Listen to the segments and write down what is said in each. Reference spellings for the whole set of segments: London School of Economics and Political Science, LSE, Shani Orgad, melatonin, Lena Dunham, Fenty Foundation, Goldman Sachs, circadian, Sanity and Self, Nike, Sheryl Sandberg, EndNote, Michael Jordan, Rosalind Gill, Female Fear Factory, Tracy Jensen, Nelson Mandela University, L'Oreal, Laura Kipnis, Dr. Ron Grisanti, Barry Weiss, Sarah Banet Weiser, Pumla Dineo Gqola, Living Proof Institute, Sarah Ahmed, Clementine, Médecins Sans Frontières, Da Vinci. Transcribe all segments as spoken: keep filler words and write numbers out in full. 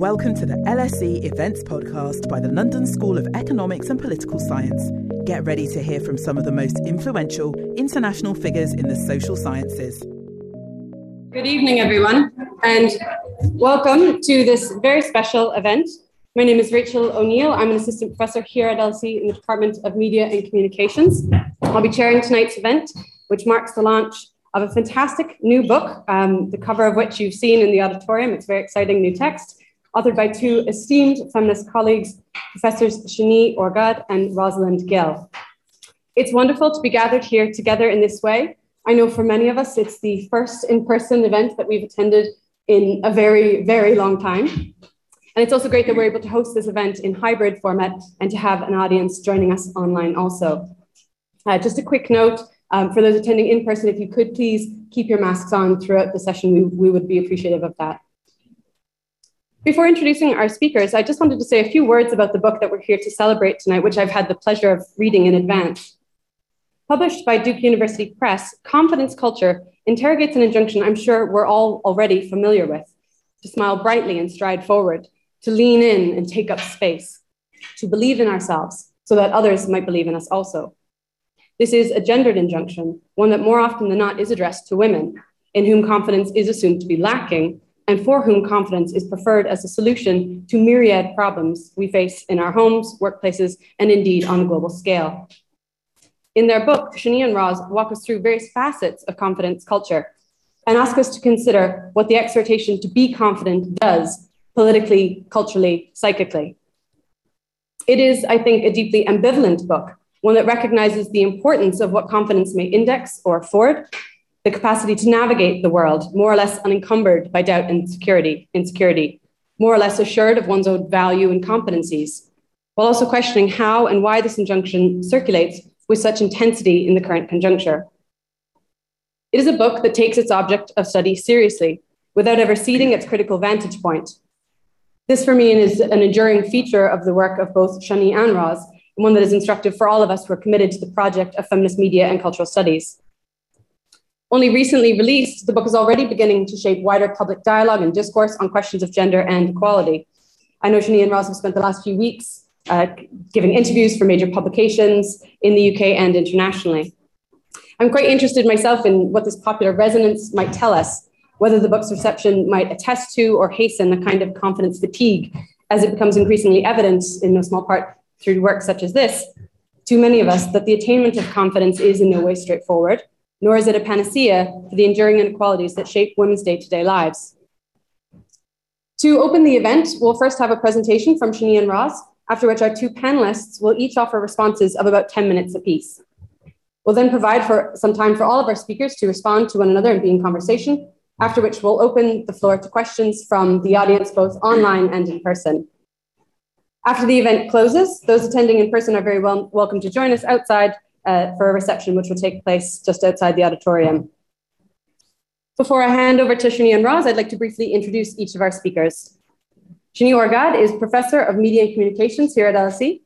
Welcome to the L S E Events Podcast by the London School of Economics and Political Science. Get ready to hear from some of the most influential international figures in the social sciences. Good evening, everyone, and welcome to this very special event. My name is Rachel O'Neill. I'm an assistant professor here at L S E in the Department of Media and Communications. I'll be chairing tonight's event, which marks the launch of a fantastic new book, um, the cover of which you've seen in the auditorium. It's very exciting new text, authored by two esteemed feminist colleagues, Professors Shani Orgad and Rosalind Gill. It's wonderful to be gathered here together in this way. I know for many of us, it's the first in-person event that we've attended in a very, very long time. And it's also great that we're able to host this event in hybrid format and to have an audience joining us online also. Uh, just a quick note, Um, for those attending in person, if you could please keep your masks on throughout the session, we, we would be appreciative of that. Before introducing our speakers, I just wanted to say a few words about the book that we're here to celebrate tonight, which I've had the pleasure of reading in advance. Published by Duke University Press, Confidence Culture interrogates an injunction I'm sure we're all already familiar with: to smile brightly and stride forward, to lean in and take up space, to believe in ourselves so that others might believe in us also. This is a gendered injunction, one that more often than not is addressed to women, in whom confidence is assumed to be lacking, and for whom confidence is preferred as a solution to myriad problems we face in our homes, workplaces, and indeed on a global scale. In their book, Shani and Roz walk us through various facets of confidence culture and ask us to consider what the exhortation to be confident does politically, culturally, psychically. It is, I think, a deeply ambivalent book, one that recognizes the importance of what confidence may index or afford, the capacity to navigate the world more or less unencumbered by doubt and security, insecurity, more or less assured of one's own value and competencies, while also questioning how and why this injunction circulates with such intensity in the current conjuncture. It is a book that takes its object of study seriously, without ever ceding its critical vantage point. This, for me, is an enduring feature of the work of both Shani and Roz, one that is instructive for all of us who are committed to the project of feminist media and cultural studies. Only recently released, the book is already beginning to shape wider public dialogue and discourse on questions of gender and equality. I know Shani and Roz have spent the last few weeks uh, giving interviews for major publications in the U K and internationally. I'm quite interested myself in what this popular resonance might tell us, whether the book's reception might attest to or hasten a kind of confidence fatigue, as it becomes increasingly evident, in no small part through work such as this, to many of us, that the attainment of confidence is in no way straightforward, nor is it a panacea for the enduring inequalities that shape women's day-to-day lives. To open the event, we'll first have a presentation from Shani and Roz, after which our two panelists will each offer responses of about ten minutes apiece. We'll then provide for some time for all of our speakers to respond to one another and be in conversation, after which we'll open the floor to questions from the audience, both online and in person. After the event closes, those attending in person are very well welcome to join us outside uh, for a reception, which will take place just outside the auditorium. Before I hand over to Shani and Roz, I'd like to briefly introduce each of our speakers. Shani Orgad is Professor of Media and Communications here at L S E.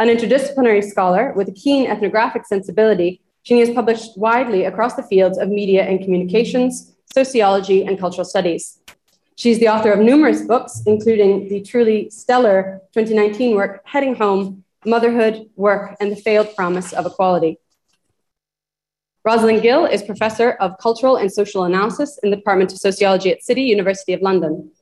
An interdisciplinary scholar with a keen ethnographic sensibility, Shani has published widely across the fields of media and communications, sociology, and cultural studies. She's the author of numerous books, including the truly stellar twenty nineteen work, Heading Home, Motherhood, Work, and the Failed Promise of Equality. Rosalind Gill is Professor of Cultural and Social Analysis in the Department of Sociology at City, University of London.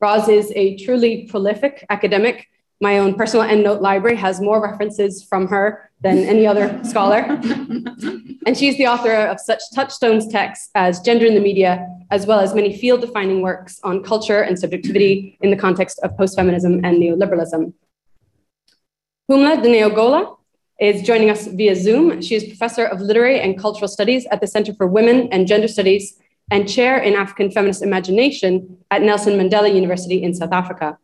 Roz is a truly prolific academic. My own personal EndNote library has more references from her than any other scholar. And she's the author of such touchstones texts as Gender in the Media, as well as many field-defining works on culture and subjectivity in the context of post-feminism and neoliberalism. Pumla Dineo Gqola is joining us via Zoom. She is Professor of Literary and Cultural Studies at the Center for Women and Gender Studies and Chair in African Feminist Imagination at Nelson Mandela University in South Africa.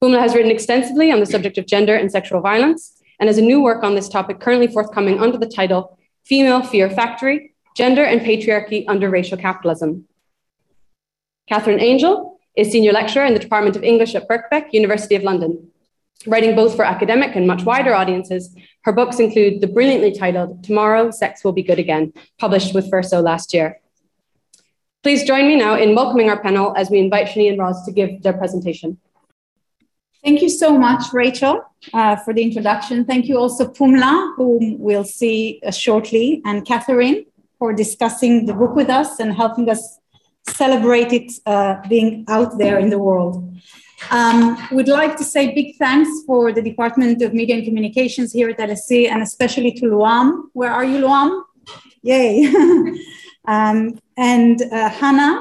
Pumla has written extensively on the subject of gender and sexual violence, and has a new work on this topic currently forthcoming under the title Female Fear Factory, Gender and Patriarchy Under Racial Capitalism. Catherine Angel is Senior Lecturer in the Department of English at Birkbeck, University of London. Writing both for academic and much wider audiences, her books include the brilliantly titled Tomorrow, Sex Will Be Good Again, published with Verso last year. Please join me now in welcoming our panel as we invite Shani and Roz to give their presentation. Thank you so much, Rachel, uh, for the introduction. Thank you also Pumla, whom we'll see uh, shortly, and Catherine for discussing the book with us and helping us celebrate it uh, being out there in the world. Um, we'd like to say big thanks for the Department of Media and Communications here at L S E, and especially to Luam. Where are you, Luam? Yay. um, and uh, Hannah,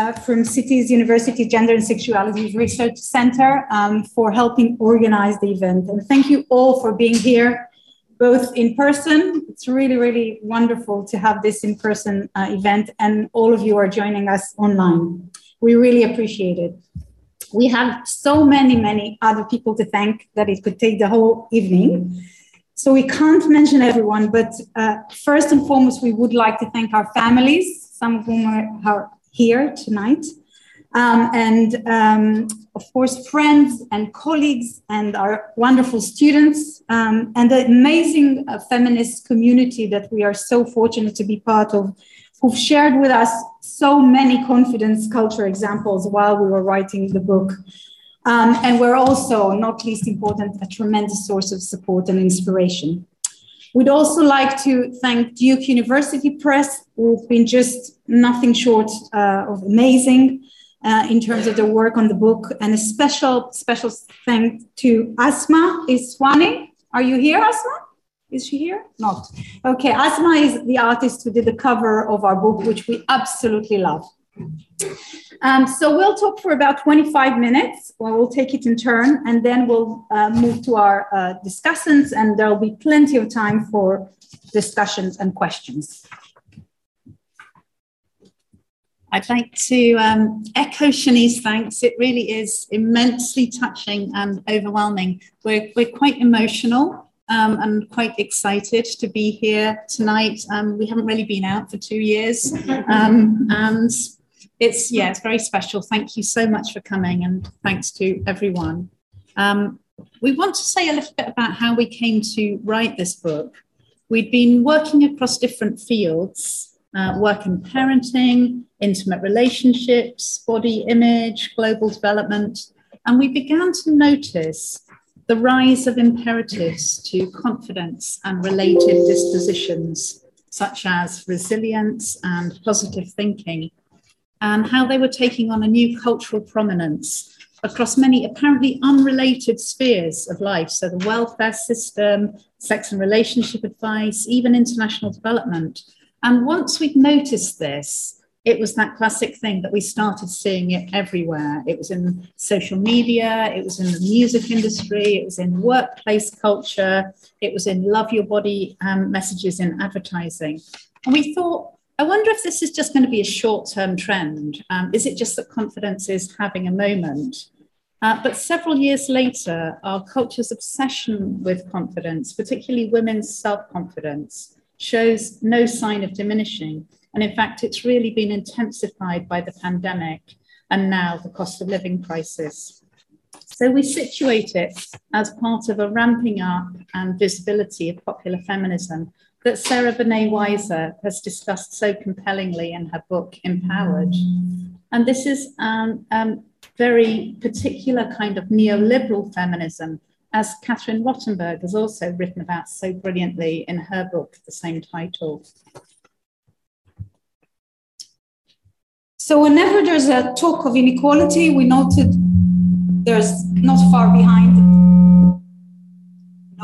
Uh, from City's University Gender and Sexualities Research Centre um, for helping organize the event. And thank you all for being here, both in person. It's really, really wonderful to have this in-person uh, event, and all of you are joining us online. We really appreciate it. We have so many, many other people to thank that it could take the whole evening. So we can't mention everyone, but uh, first and foremost, we would like to thank our families, some of whom are our here tonight, um, and um, of course, friends and colleagues and our wonderful students um, and the amazing uh, feminist community that we are so fortunate to be part of, who've shared with us so many confidence culture examples while we were writing the book. Um, and we're also, not least important, a tremendous source of support and inspiration. We'd also like to thank Duke University Press, who've been just nothing short uh, of amazing uh, in terms of their work on the book. And a special, special thanks to Asma Iswani. Are you here, Asma? Is she here? Not. Okay, Asma is the artist who did the cover of our book, which we absolutely love. Um, so we'll talk for about twenty-five minutes, or we'll take it in turn, and then we'll uh, move to our uh, discussants, and there'll be plenty of time for discussions and questions. I'd like to um, echo Shani's thanks. It really is immensely touching and overwhelming. We're, we're quite emotional um, and quite excited to be here tonight. Um, we haven't really been out for two years um, and It's, yeah, it's very special. Thank you so much for coming, and thanks to everyone. Um, we want to say a little bit about how we came to write this book. We'd been working across different fields, uh, work in parenting, intimate relationships, body image, global development, and we began to notice the rise of imperatives to confidence and related dispositions, such as resilience and positive thinking, and how they were taking on a new cultural prominence across many apparently unrelated spheres of life. So the welfare system, sex and relationship advice, even international development. And once we'd noticed this, it was that classic thing that we started seeing it everywhere. It was in social media, it was in the music industry, it was in workplace culture, it was in love your body um, messages in advertising. And we thought, I wonder if this is just going to be a short-term trend. Um, is it just that confidence is having a moment? Uh, but several years later, our culture's obsession with confidence, particularly women's self-confidence, shows no sign of diminishing. And in fact, it's really been intensified by the pandemic and now the cost of living crisis. So we situate it as part of a ramping up and visibility of popular feminism that Sarah Banet Weiser has discussed so compellingly in her book, Empowered. And this is a um, um, very particular kind of neoliberal feminism, as Catherine Rottenberg has also written about so brilliantly in her book, the same title. So whenever there's a talk of inequality, we noted there's not far behind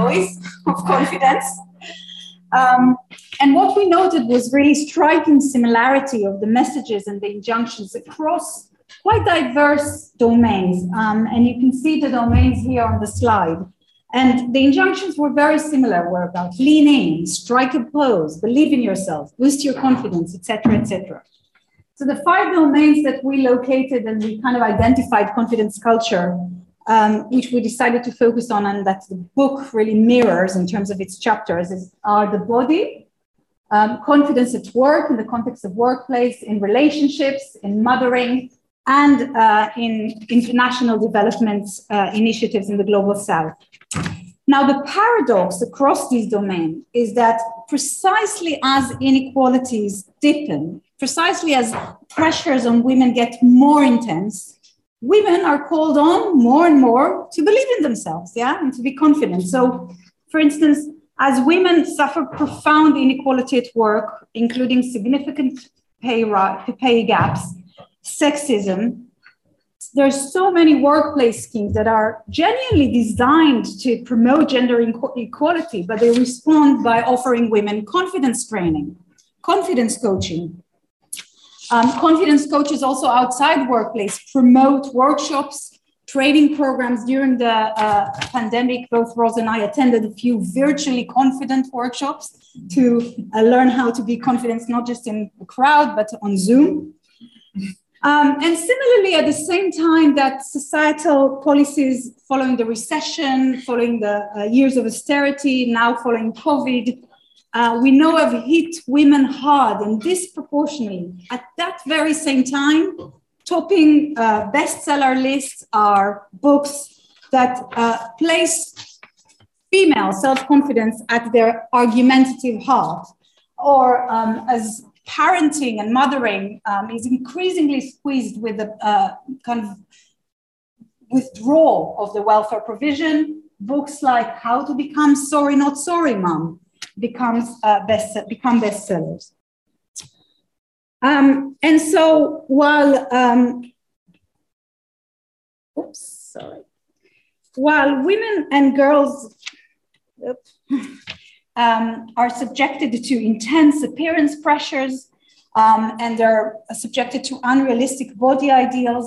noise of confidence. Um, and what we noted was really striking similarity of the messages and the injunctions across quite diverse domains. Um, and you can see the domains here on the slide. And the injunctions were very similar, were about lean in, strike a pose, believe in yourself, boost your confidence, et cetera, et cetera. So the five domains that we located and we kind of identified confidence culture, Um, which we decided to focus on, and that the book really mirrors in terms of its chapters, is, are the body, um, confidence at work, in the context of workplace, in relationships, in mothering, and uh, in international development uh, initiatives in the Global South. Now, the paradox across these domains is that precisely as inequalities deepen, precisely as pressures on women get more intense, women are called on more and more to believe in themselves, yeah, and to be confident. So, for instance, as women suffer profound inequality at work, including significant pay, pay gaps, sexism, there's so many workplace schemes that are genuinely designed to promote gender equality, but they respond by offering women confidence training, confidence coaching. Um, confidence coaches also outside workplace promote workshops, training programs. During the uh, pandemic, both Rose and I attended a few virtually confident workshops to uh, learn how to be confident, not just in a crowd, but on Zoom. Um, and similarly, at the same time that societal policies following the recession, following the uh, years of austerity, now following COVID, uh, we know have hit women hard and disproportionately. At that very same time, topping uh, bestseller lists are books that uh, place female self-confidence at their argumentative heart, or um, as parenting and mothering um, is increasingly squeezed with the uh, kind of withdrawal of the welfare provision. Books like How to Become Sorry Not Sorry Mom becomes uh, best become bestsellers. Um, and so while um, oops sorry, while women and girls. Oops. Um, are subjected to intense appearance pressures um, and they're subjected to unrealistic body ideals.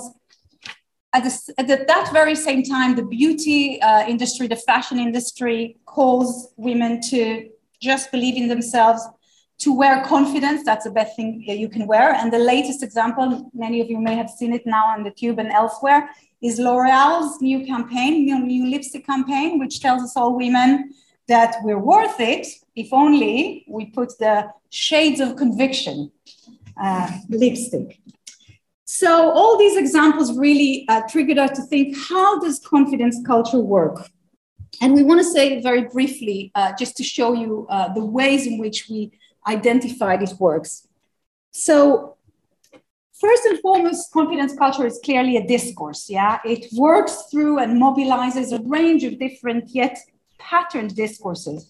At, the, at the, that very same time, the beauty uh, industry, the fashion industry calls women to just believe in themselves, to wear confidence. That's the best thing you can wear. And the latest example, many of you may have seen it now on the tube and elsewhere, is L'Oreal's new campaign, new, new lipstick campaign, which tells us all women that we're worth it if only we put the shades of conviction uh, lipstick. So all these examples really uh, triggered us to think, how does confidence culture work? And we want to say very briefly, uh, just to show you uh, the ways in which we identified it works. So first and foremost, confidence culture is clearly a discourse, yeah? It works through and mobilizes a range of different yet patterned discourses.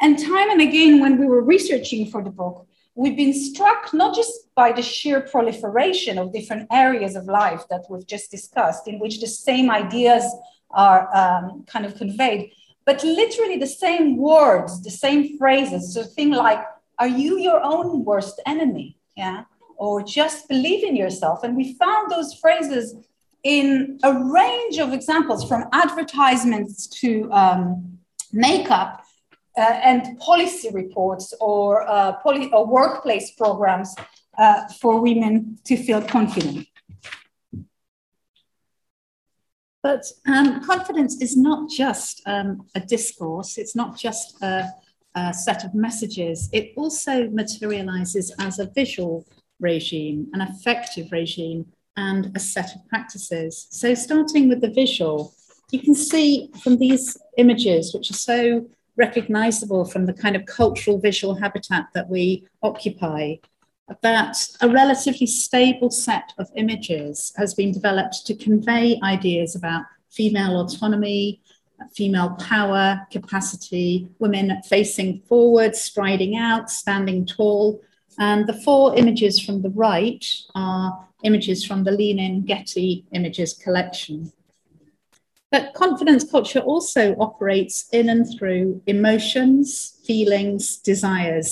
And time and again, when we were researching for the book, we've been struck not just by the sheer proliferation of different areas of life that we've just discussed, in which the same ideas are um, kind of conveyed, but literally the same words, the same phrases. So things like, are you your own worst enemy? Yeah, or just believe in yourself. And we found those phrases in a range of examples, from advertisements to um, makeup uh, and policy reports or, uh, poly or workplace programs uh, for women to feel confident. But um, confidence is not just um, a discourse, it's not just a, a set of messages, it also materializes as a visual regime, an affective regime, and a set of practices. So starting with the visual, you can see from these images, which are so recognizable from the kind of cultural visual habitat that we occupy, that a relatively stable set of images has been developed to convey ideas about female autonomy, female power, capacity, women facing forward, striding out, standing tall. And the four images from the right are images from the Lean In Getty Images collection. But confidence culture also operates in and through emotions, feelings, desires.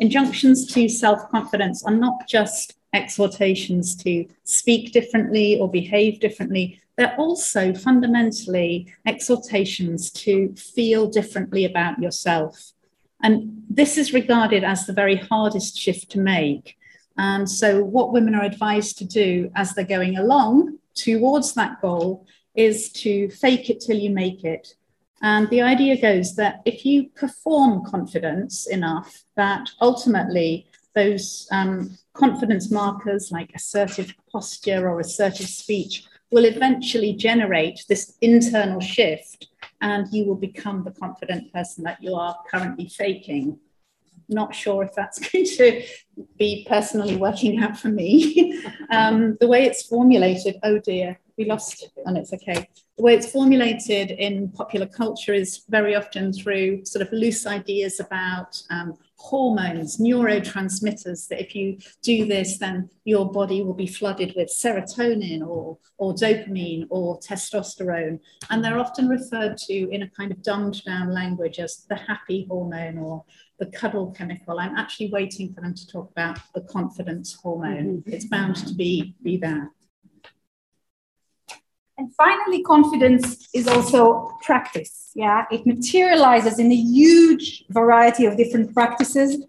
Injunctions to self-confidence are not just exhortations to speak differently or behave differently. They're also fundamentally exhortations to feel differently about yourself. And this is regarded as the very hardest shift to make. And so what women are advised to do as they're going along towards that goal is to fake it till you make it. And the idea goes that if you perform confidence enough, that ultimately those um, confidence markers like assertive posture or assertive speech will eventually generate this internal shift, and you will become the confident person that you are currently faking. not sure if that's going to be personally working out for me. Um, the way it's formulated, oh dear, we lost, and it's okay. The way it's formulated in popular culture is very often through sort of loose ideas about um, hormones, neurotransmitters, that if you do this, then your body will be flooded with serotonin or, or dopamine or testosterone. And they're often referred to in a kind of dumbed down language as the happy hormone or the cuddle chemical. I'm actually waiting for them to talk about the confidence hormone. Mm-hmm. It's bound to be, be that. And finally, confidence is also practice, yeah? It materializes in a huge variety of different practices,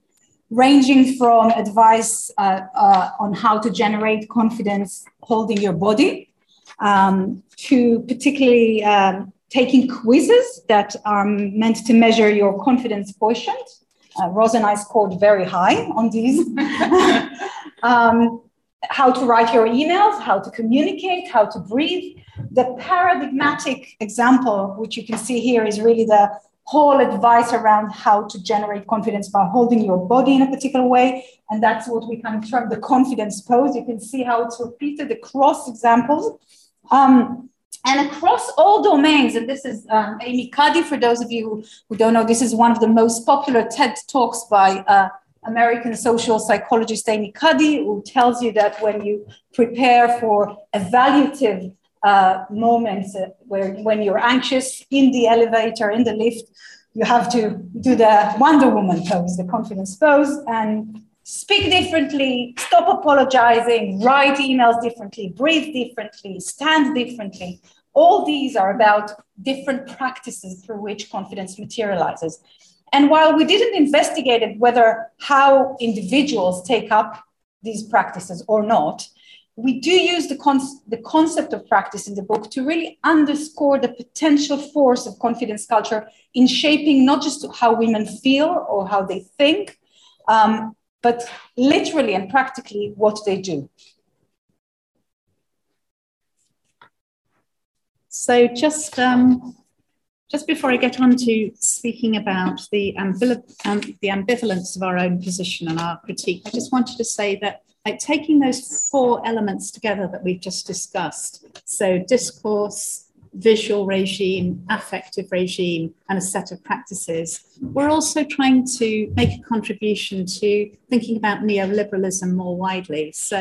ranging from advice uh, uh, on how to generate confidence holding your body, um, to particularly um, taking quizzes that are meant to measure your confidence quotient. Uh, Rose and I scored very high on these. um, how to write your emails, how to communicate, how to breathe. The paradigmatic example, which you can see here, is really the whole advice around how to generate confidence by holding your body in a particular way. And that's what we kind of term the confidence pose. You can see how it's repeated across examples. Um, and across all domains, and this is um, Amy Cuddy, for those of you who don't know, this is one of the most popular TED Talks by uh, American social psychologist Amy Cuddy, who tells you that when you prepare for evaluative Uh, moments uh, where when you're anxious in the elevator, in the lift, you have to do the Wonder Woman pose, the confidence pose, and speak differently, stop apologizing, write emails differently, breathe differently, stand differently. All these are about different practices through which confidence materializes. And while we didn't investigate it, whether how individuals take up these practices or not, we do use the, con the concept of practice in the book to really underscore the potential force of confidence culture in shaping not just how women feel or how they think, um, but literally and practically what they do. So just, um, just before I get on to speaking about the, ambival um, the ambivalence of our own position and our critique, I just wanted to say that like taking those four elements together that we've just discussed, so discourse, visual regime, affective regime, and a set of practices, we're also trying to make a contribution to thinking about neoliberalism more widely. So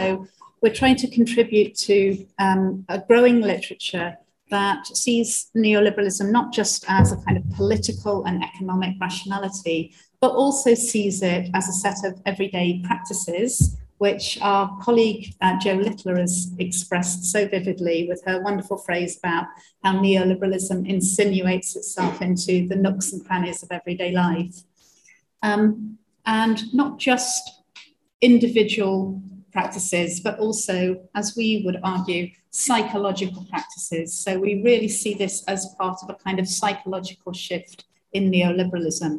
we're trying to contribute to um, a growing literature that sees neoliberalism not just as a kind of political and economic rationality, but also sees it as a set of everyday practices, which our colleague uh, Jo Littler has expressed so vividly with her wonderful phrase about how neoliberalism insinuates itself into the nooks and crannies of everyday life. Um, and not just individual practices, but also, as we would argue, psychological practices. So we really see this as part of a kind of psychological shift in neoliberalism.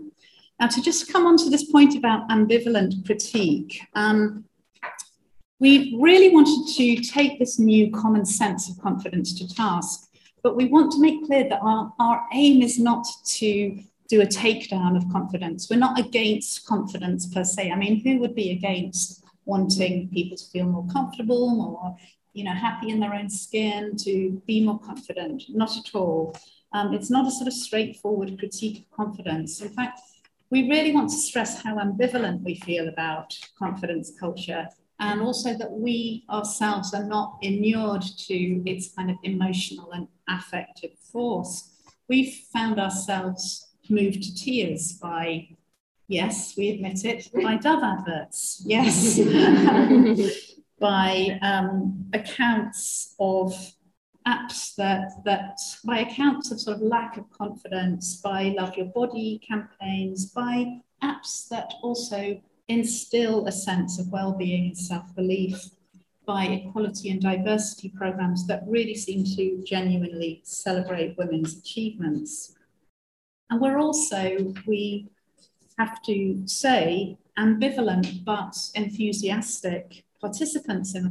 Now, to just come on to this point about ambivalent critique, um, we really wanted to take this new common sense of confidence to task, but we want to make clear that our, our aim is not to do a takedown of confidence. We're not against confidence per se. I mean, who would be against wanting people to feel more comfortable, more, you know, happy in their own skin, to be more confident? Not at all. Um, it's not a sort of straightforward critique of confidence. In fact, we really want to stress how ambivalent we feel about confidence culture, and also that we ourselves are not inured to its kind of emotional and affective force. We've found ourselves moved to tears by, yes, we admit it, by Dove adverts, yes, by um, accounts of apps that, that, by accounts of sort of lack of confidence, by Love Your Body campaigns, by apps that also instill a sense of well-being and self-belief, by equality and diversity programs that really seem to genuinely celebrate women's achievements. And we're also, we have to say, ambivalent but enthusiastic participants in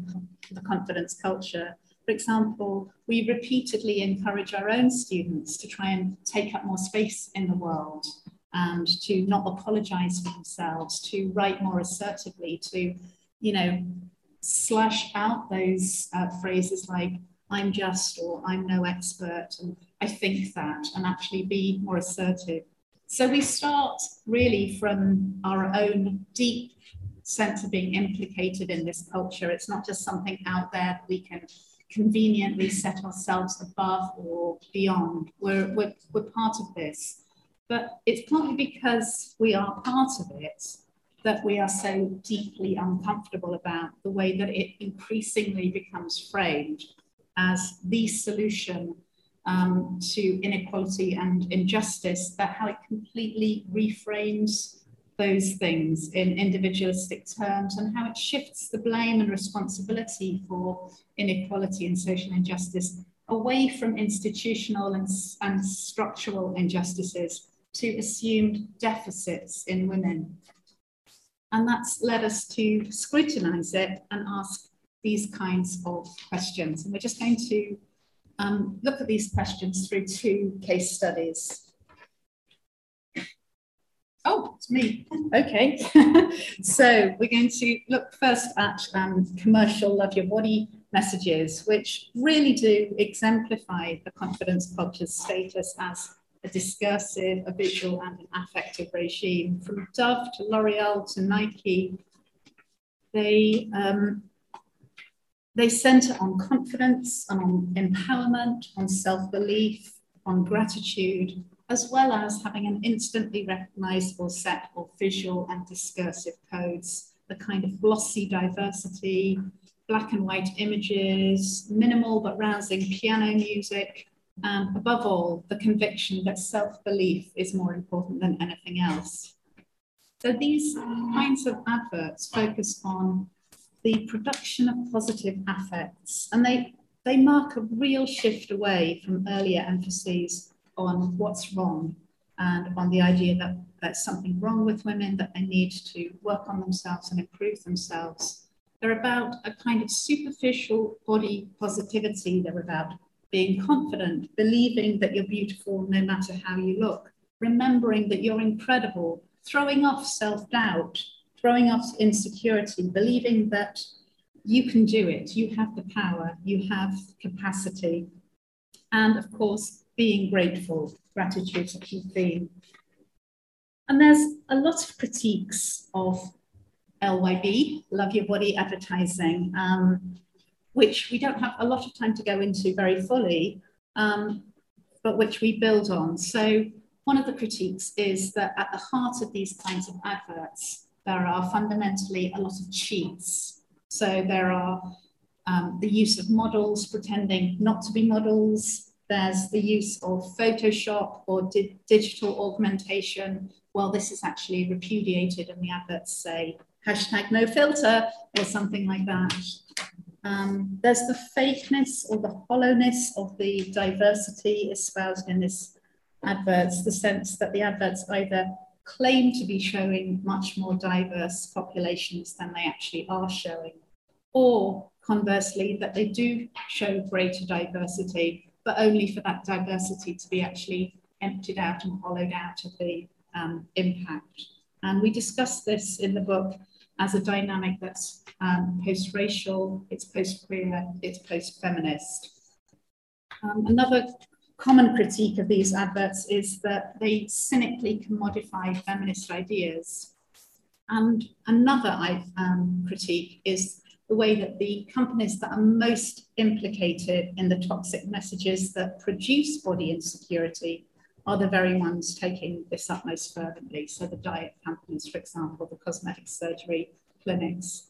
the confidence culture. For example, we repeatedly encourage our own students to try and take up more space in the world. and to not apologize for themselves, to write more assertively, to, you know, slash out those uh, phrases like I'm just, or I'm no expert, and I think that, and actually be more assertive. So we start really from our own deep sense of being implicated in this culture. It's not just something out there that we can conveniently set ourselves above or beyond. We're, we're, we're part of this. But it's partly because we are part of it that we are so deeply uncomfortable about the way that it increasingly becomes framed as the solution um, to inequality and injustice, but how it completely reframes those things in individualistic terms, and how it shifts the blame and responsibility for inequality and social injustice away from institutional and, and structural injustices to assumed deficits in women. And that's led us to scrutinize it and ask these kinds of questions. And we're just going to um, look at these questions through two case studies. Oh, it's me. Okay. So we're going to look first at um, commercial love your body messages, which really do exemplify the confidence culture's status as a discursive, a visual, and an affective regime. From Dove to L'Oreal to Nike, they, um, they center on confidence, and on empowerment, on self-belief, on gratitude, as well as having an instantly recognizable set of visual and discursive codes, the kind of glossy diversity, black and white images, minimal but rousing piano music, and above all, the conviction that self-belief is more important than anything else. So these kinds of adverts focus on the production of positive affects, and they, they mark a real shift away from earlier emphases on what's wrong and on the idea that there's something wrong with women, that they need to work on themselves and improve themselves. They're about a kind of superficial body positivity. They're about being confident, believing that you're beautiful no matter how you look, remembering that you're incredible, throwing off self-doubt, throwing off insecurity, believing that you can do it, you have the power, you have capacity, and of course, being grateful. Gratitude is a key theme. And there's a lot of critiques of L Y B, love your body advertising, um, which we don't have a lot of time to go into very fully, um, but which we build on. So one of the critiques is that at the heart of these kinds of adverts, there are fundamentally a lot of cheats. So there are um, the use of models pretending not to be models. There's the use of Photoshop or di digital augmentation. Well, this is actually repudiated, and the adverts say hashtag no filter or something like that. Um, there's the fakeness or the hollowness of the diversity espoused in this adverts, the sense that the adverts either claim to be showing much more diverse populations than they actually are showing, or conversely, that they do show greater diversity, but only for that diversity to be actually emptied out and hollowed out of the um, impact. And we discuss this in the book as a dynamic that's um, post-racial, it's post-queer, it's post-feminist. Um, another common critique of these adverts is that they cynically commodify feminist ideas. And another um, critique is the way that the companies that are most implicated in the toxic messages that produce body insecurity are the very ones taking this up most fervently. So the diet companies, for example, the cosmetic surgery clinics.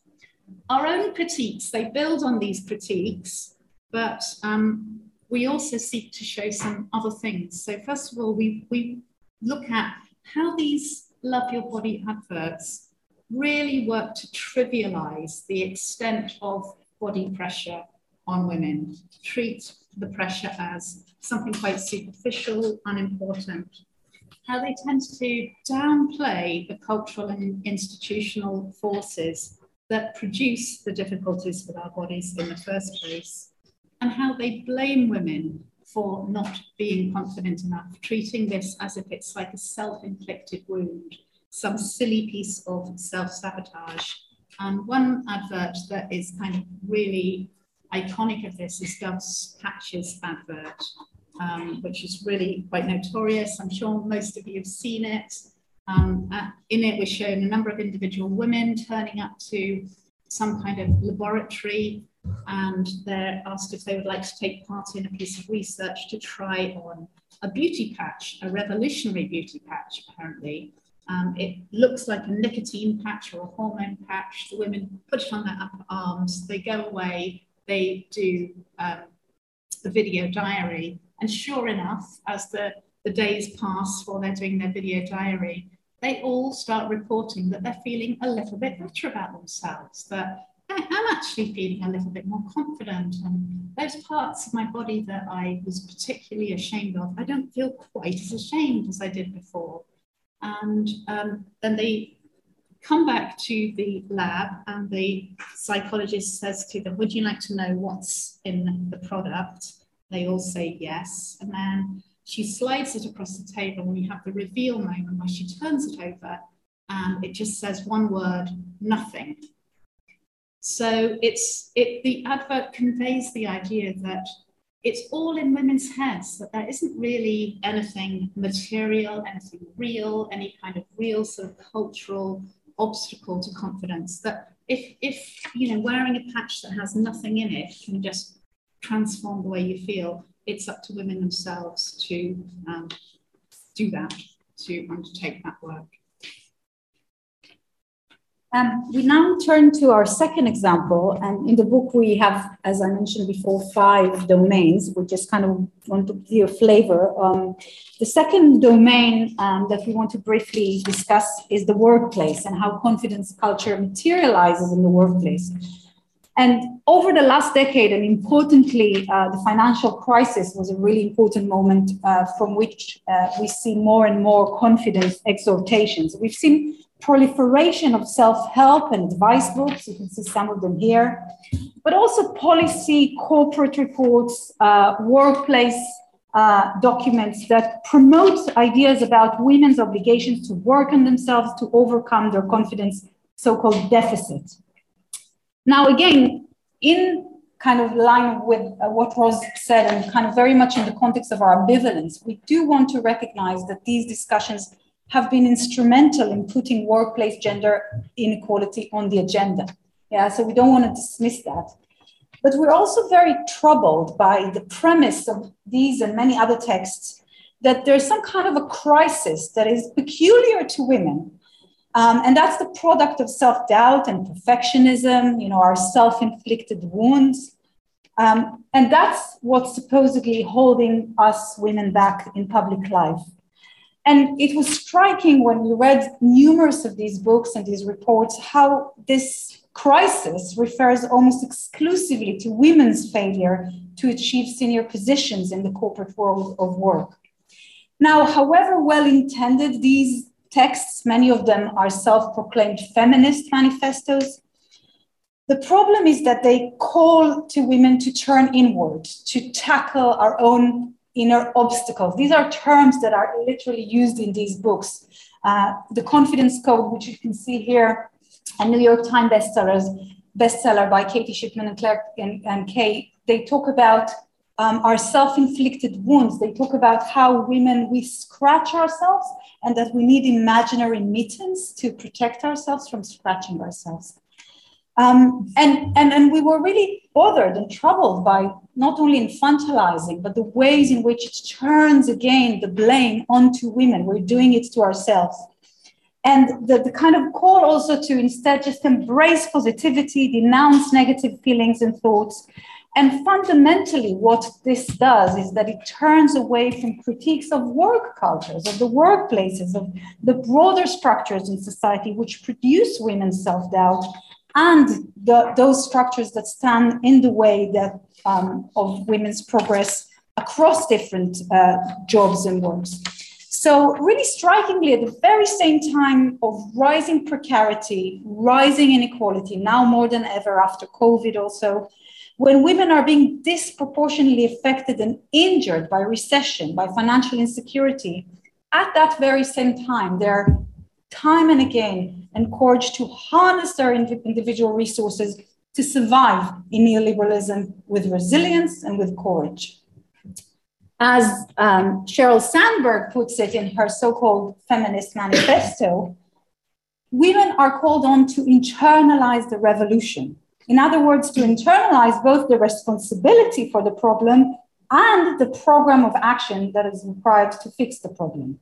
Our own critiques, they build on these critiques, but um, we also seek to show some other things. So first of all, we, we look at how these love your body adverts really work to trivialize the extent of body pressure on women, treat the pressure as something quite superficial, unimportant, how they tend to downplay the cultural and institutional forces that produce the difficulties with our bodies in the first place, and how they blame women for not being confident enough, treating this as if it's like a self-inflicted wound, some silly piece of self-sabotage. And one advert that is kind of really iconic of this is Dove's Patches advert, um, which is really quite notorious. I'm sure most of you have seen it. Um, uh, in it, we're shown a number of individual women turning up to some kind of laboratory, and they're asked if they would like to take part in a piece of research to try on a beauty patch, a revolutionary beauty patch, apparently. Um, it looks like a nicotine patch or a hormone patch. The women put it on their upper arms, they go away, they do um, the video diary. And sure enough, as the, the days pass while they're doing their video diary, they all start reporting that they're feeling a little bit better about themselves, that I am actually feeling a little bit more confident, and those parts of my body that I was particularly ashamed of, I don't feel quite as ashamed as I did before. And um, then they come back to the lab and the psychologist says to them, would you like to know what's in the product? They all say yes. And then she slides it across the table and we have the reveal moment where she turns it over and it just says one word, nothing. So it's it, the advert conveys the idea that it's all in women's heads, that there isn't really anything material, anything real, any kind of real sort of cultural obstacle to confidence. That if, if you know, wearing a patch that has nothing in it can just transform the way you feel, it's up to women themselves to um, do that, to undertake that work. Um, we now turn to our second example, and in the book we have, as I mentioned before, five domains. We just kind of want to give a flavor. Um, the second domain um, that we want to briefly discuss is the workplace and how confidence culture materializes in the workplace. And over the last decade, and importantly, uh, the financial crisis was a really important moment uh, from which uh, we see more and more confidence exhortations. We've seen proliferation of self-help and advice books. You can see some of them here, but also policy, corporate reports, uh, workplace uh, documents that promote ideas about women's obligations to work on themselves to overcome their confidence so-called deficit. Now, again, in kind of line with uh, what Rose said and kind of very much in the context of our ambivalence, we do want to recognize that these discussions have been instrumental in putting workplace gender inequality on the agenda. Yeah, so we don't want to dismiss that. But we're also very troubled by the premise of these and many other texts that there's some kind of a crisis that is peculiar to women. Um, and that's the product of self-doubt and perfectionism, you know, our self-inflicted wounds. Um, and that's what's supposedly holding us women back in public life. And it was striking when we read numerous of these books and these reports, how this crisis refers almost exclusively to women's failure to achieve senior positions in the corporate world of work. Now, however well-intended these texts, many of them are self-proclaimed feminist manifestos, the problem is that they call to women to turn inward, to tackle our own inner obstacles. These are terms that are literally used in these books. Uh, the Confidence Code, which you can see here, a New York Times bestseller, bestseller by Katie Shipman and Claire and, and Kay, they talk about um, our self-inflicted wounds. They talk about how women, we scratch ourselves and that we need imaginary mittens to protect ourselves from scratching ourselves. Um, and, and, and we were really bothered and troubled by not only infantilizing, but the ways in which it turns again the blame onto women. We're doing it to ourselves. And the, the kind of call also to instead just embrace positivity, denounce negative feelings and thoughts. And fundamentally what this does is that it turns away from critiques of work cultures, of the workplaces, of the broader structures in society which produce women's self-doubt, and the, those structures that stand in the way that, um, of women's progress across different uh, jobs and works. So really strikingly, at the very same time of rising precarity, rising inequality, now more than ever after COVID also, when women are being disproportionately affected and injured by recession, by financial insecurity, at that very same time, they're time and again encouraged to harness their individual resources to survive in neoliberalism with resilience and with courage. As um, Sheryl Sandberg puts it in her so-called feminist manifesto, women are called on to internalize the revolution. In other words, to internalize both the responsibility for the problem and the program of action that is required to fix the problem.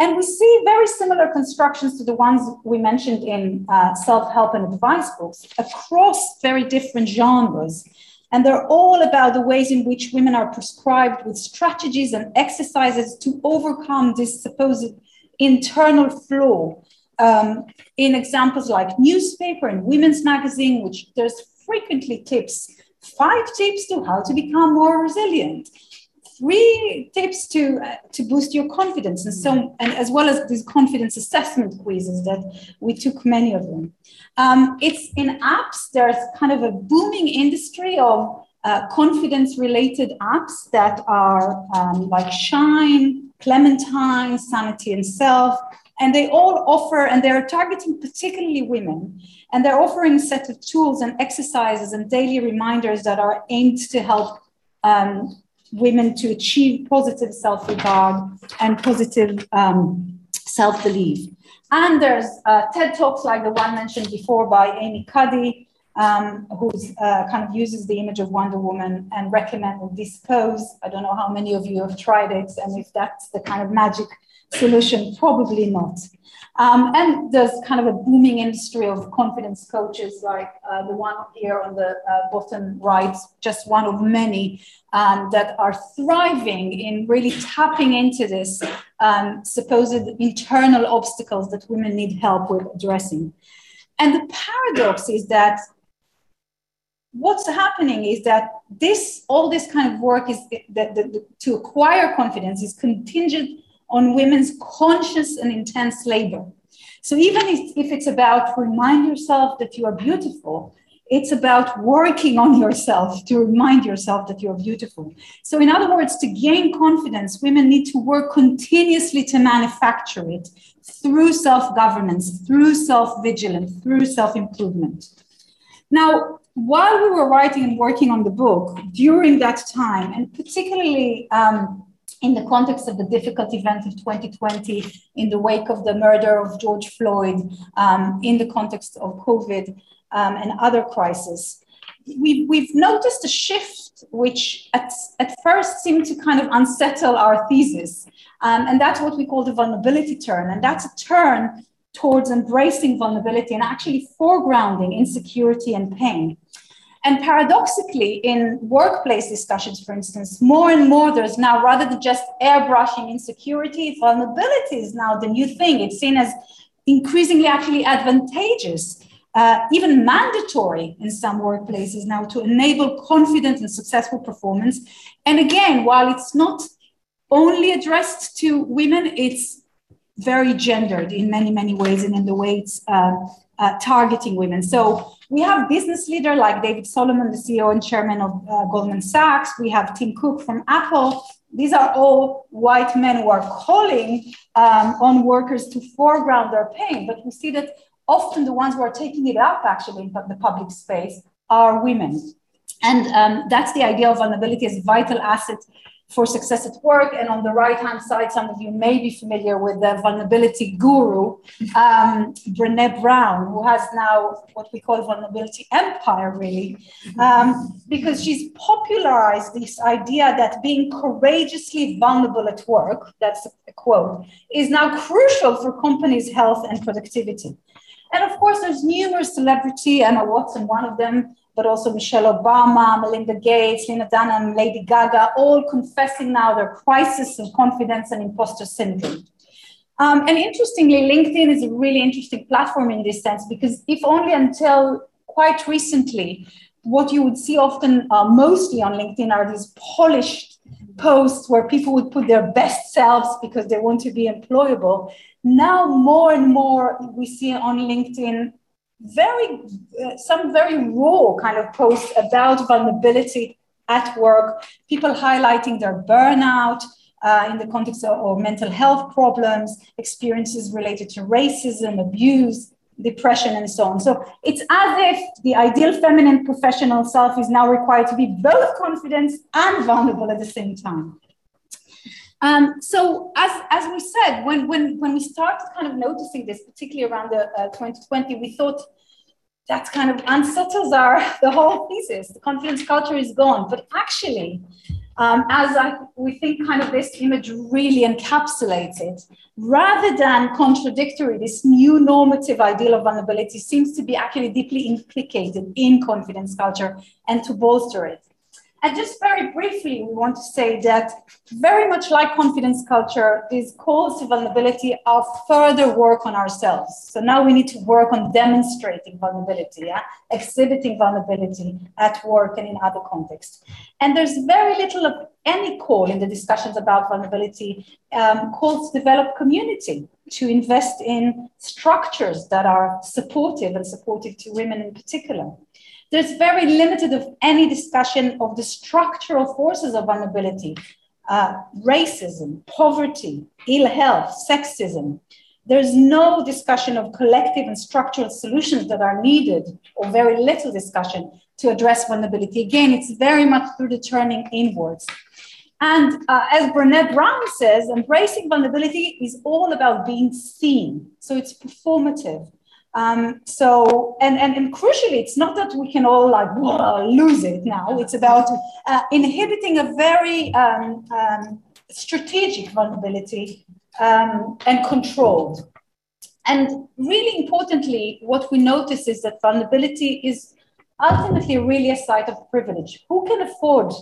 And we see very similar constructions to the ones we mentioned in uh, self-help and advice books across very different genres. And they're all about the ways in which women are prescribed with strategies and exercises to overcome this supposed internal flaw. Um, in examples like newspaper and women's magazine, which there's frequently tips, five tips to how to become more resilient, three tips to, uh, to boost your confidence, and so and as well as these confidence assessment quizzes that we took many of them. Um, it's in apps, there's kind of a booming industry of uh, confidence-related apps that are um, like Shine, Clementine, Sanity and Self, and they all offer, and they're targeting particularly women, and they're offering a set of tools and exercises and daily reminders that are aimed to help um, women to achieve positive self-regard and positive um, self-belief. And there's uh, TED Talks like the one mentioned before by Amy Cuddy, um, who uh, kind of uses the image of Wonder Woman and recommended this pose. I don't know how many of you have tried it, and if that's the kind of magic solution, probably not. Um, and there's kind of a booming industry of confidence coaches like uh, the one here on the uh, bottom right, just one of many um, that are thriving in really tapping into this um, supposed internal obstacles that women need help with addressing. And the paradox is that what's happening is that this, all this kind of work is that, that to acquire confidence is contingent on women's conscious and intense labor. So even if, if it's about remind yourself that you are beautiful, it's about working on yourself to remind yourself that you are beautiful. So in other words, to gain confidence, women need to work continuously to manufacture it through self-governance, through self-vigilance, through self-improvement. Now, while we were writing and working on the book during that time, and particularly, um, in the context of the difficult event of twenty twenty, in the wake of the murder of George Floyd, um, in the context of COVID um, and other crises, we've, we've noticed a shift which at, at first seemed to kind of unsettle our thesis. Um, and that's what we call the vulnerability turn. And that's a turn towards embracing vulnerability and actually foregrounding insecurity and pain. And paradoxically, in workplace discussions, for instance, more and more there's now, rather than just airbrushing insecurity, vulnerability is now the new thing. It's seen as increasingly actually advantageous, uh, even mandatory in some workplaces now to enable confident and successful performance. And again, while it's not only addressed to women, it's very gendered in many, many ways and in the way it's uh, uh, targeting women. So we have business leaders like David Solomon, the C E O and chairman of uh, Goldman Sachs. We have Tim Cook from Apple. These are all white men who are calling um, on workers to foreground their pain. But we see that often the ones who are taking it up actually in the public space are women. And um, that's the idea of vulnerability as a vital asset for success at work. And on the right-hand side, some of you may be familiar with the vulnerability guru, um, Brené Brown, who has now what we call vulnerability empire, really, um, because she's popularized this idea that being courageously vulnerable at work, that's a quote, is now crucial for companies' health and productivity. And of course, there's numerous celebrity, Emma Watson, one of them, but also Michelle Obama, Melinda Gates, Lena Dunham, Lady Gaga, all confessing now their crisis of confidence and imposter syndrome. Um, and interestingly, LinkedIn is a really interesting platform in this sense, because if only until quite recently, what you would see often uh, mostly on LinkedIn are these polished posts where people would put their best selves because they want to be employable. Now more and more we see on LinkedIn very, uh, some very raw kind of posts about vulnerability at work, people highlighting their burnout uh, in the context of or mental health problems, experiences related to racism, abuse, depression, and so on. So it's as if the ideal feminine professional self is now required to be both confident and vulnerable at the same time. Um, so as, as we said, when, when, when we started kind of noticing this, particularly around the uh, twenty twenty, we thought that kind of unsettles our, the whole thesis. The confidence culture is gone. But actually, um, as I, we think kind of this image really encapsulates it, rather than contradictory, this new normative ideal of vulnerability seems to be actually deeply implicated in confidence culture and to bolster it. And just very briefly, we want to say that very much like confidence culture, these calls to vulnerability are further work on ourselves. So now we need to work on demonstrating vulnerability, yeah? Exhibiting vulnerability at work and in other contexts. And there's very little of any call in the discussions about vulnerability, um, calls to develop community, to invest in structures that are supportive and supportive to women in particular. There's very limited of any discussion of the structural forces of vulnerability, uh, racism, poverty, ill health, sexism. There's no discussion of collective and structural solutions that are needed, or very little discussion to address vulnerability. Again, it's very much through the turning inwards. And uh, as Brené Brown says, embracing vulnerability is all about being seen. So it's performative. Um, so, and, and, and crucially, it's not that we can all like lose it now. It's about uh, inhibiting a very um, um, strategic vulnerability um, and controlled. And really importantly, what we notice is that vulnerability is ultimately really a site of privilege. Who can afford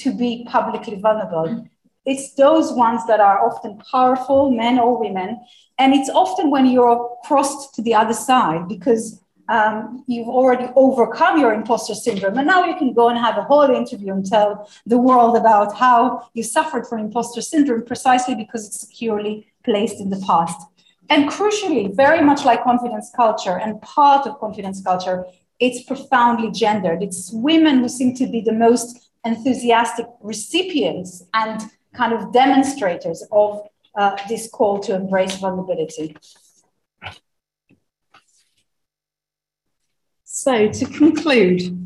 to be publicly vulnerable? It's those ones that are often powerful, men or women. And it's often when you're crossed to the other side because um, you've already overcome your imposter syndrome. And now you can go and have a whole interview and tell the world about how you suffered from imposter syndrome precisely because it's securely placed in the past. And crucially, very much like confidence culture and part of confidence culture, it's profoundly gendered. It's women who seem to be the most enthusiastic recipients and kind of demonstrators of uh, this call to embrace vulnerability. So to conclude,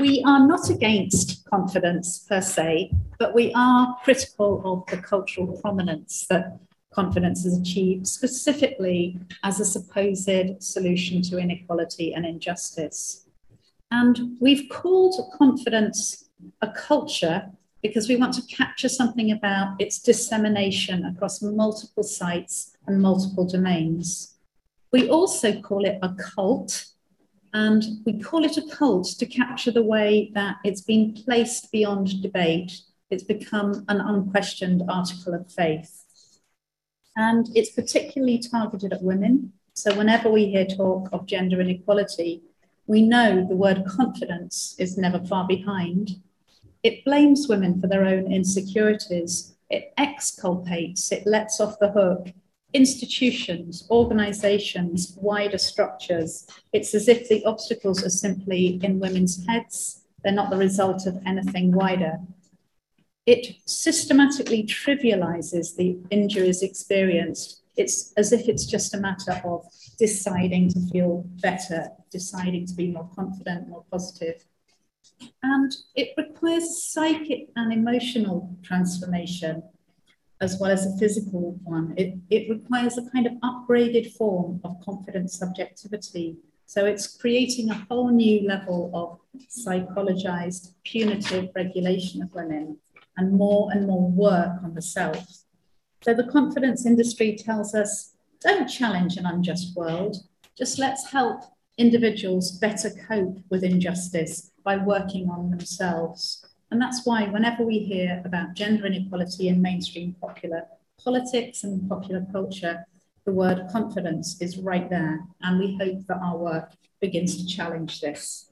we are not against confidence per se, but we are critical of the cultural prominence that confidence has achieved, specifically as a supposed solution to inequality and injustice. And we've called confidence a culture because we want to capture something about its dissemination across multiple sites and multiple domains. We also call it a cult, and we call it a cult to capture the way that it's been placed beyond debate. It's become an unquestioned article of faith. And it's particularly targeted at women. So whenever we hear talk of gender inequality, we know the word confidence is never far behind. It blames women for their own insecurities. It exculpates, it lets off the hook institutions, organizations, wider structures. It's as if the obstacles are simply in women's heads. They're not the result of anything wider. It systematically trivializes the injuries experienced. It's as if it's just a matter of deciding to feel better, deciding to be more confident, more positive. And it requires psychic and emotional transformation, as well as a physical one. It, it requires a kind of upgraded form of confident subjectivity. So it's creating a whole new level of psychologized, punitive regulation of women and more and more work on the self. So the confidence industry tells us, don't challenge an unjust world, just let's help individuals better cope with injustice by working on themselves. And that's why whenever we hear about gender inequality in mainstream popular politics and popular culture, the word confidence is right there. And we hope that our work begins to challenge this.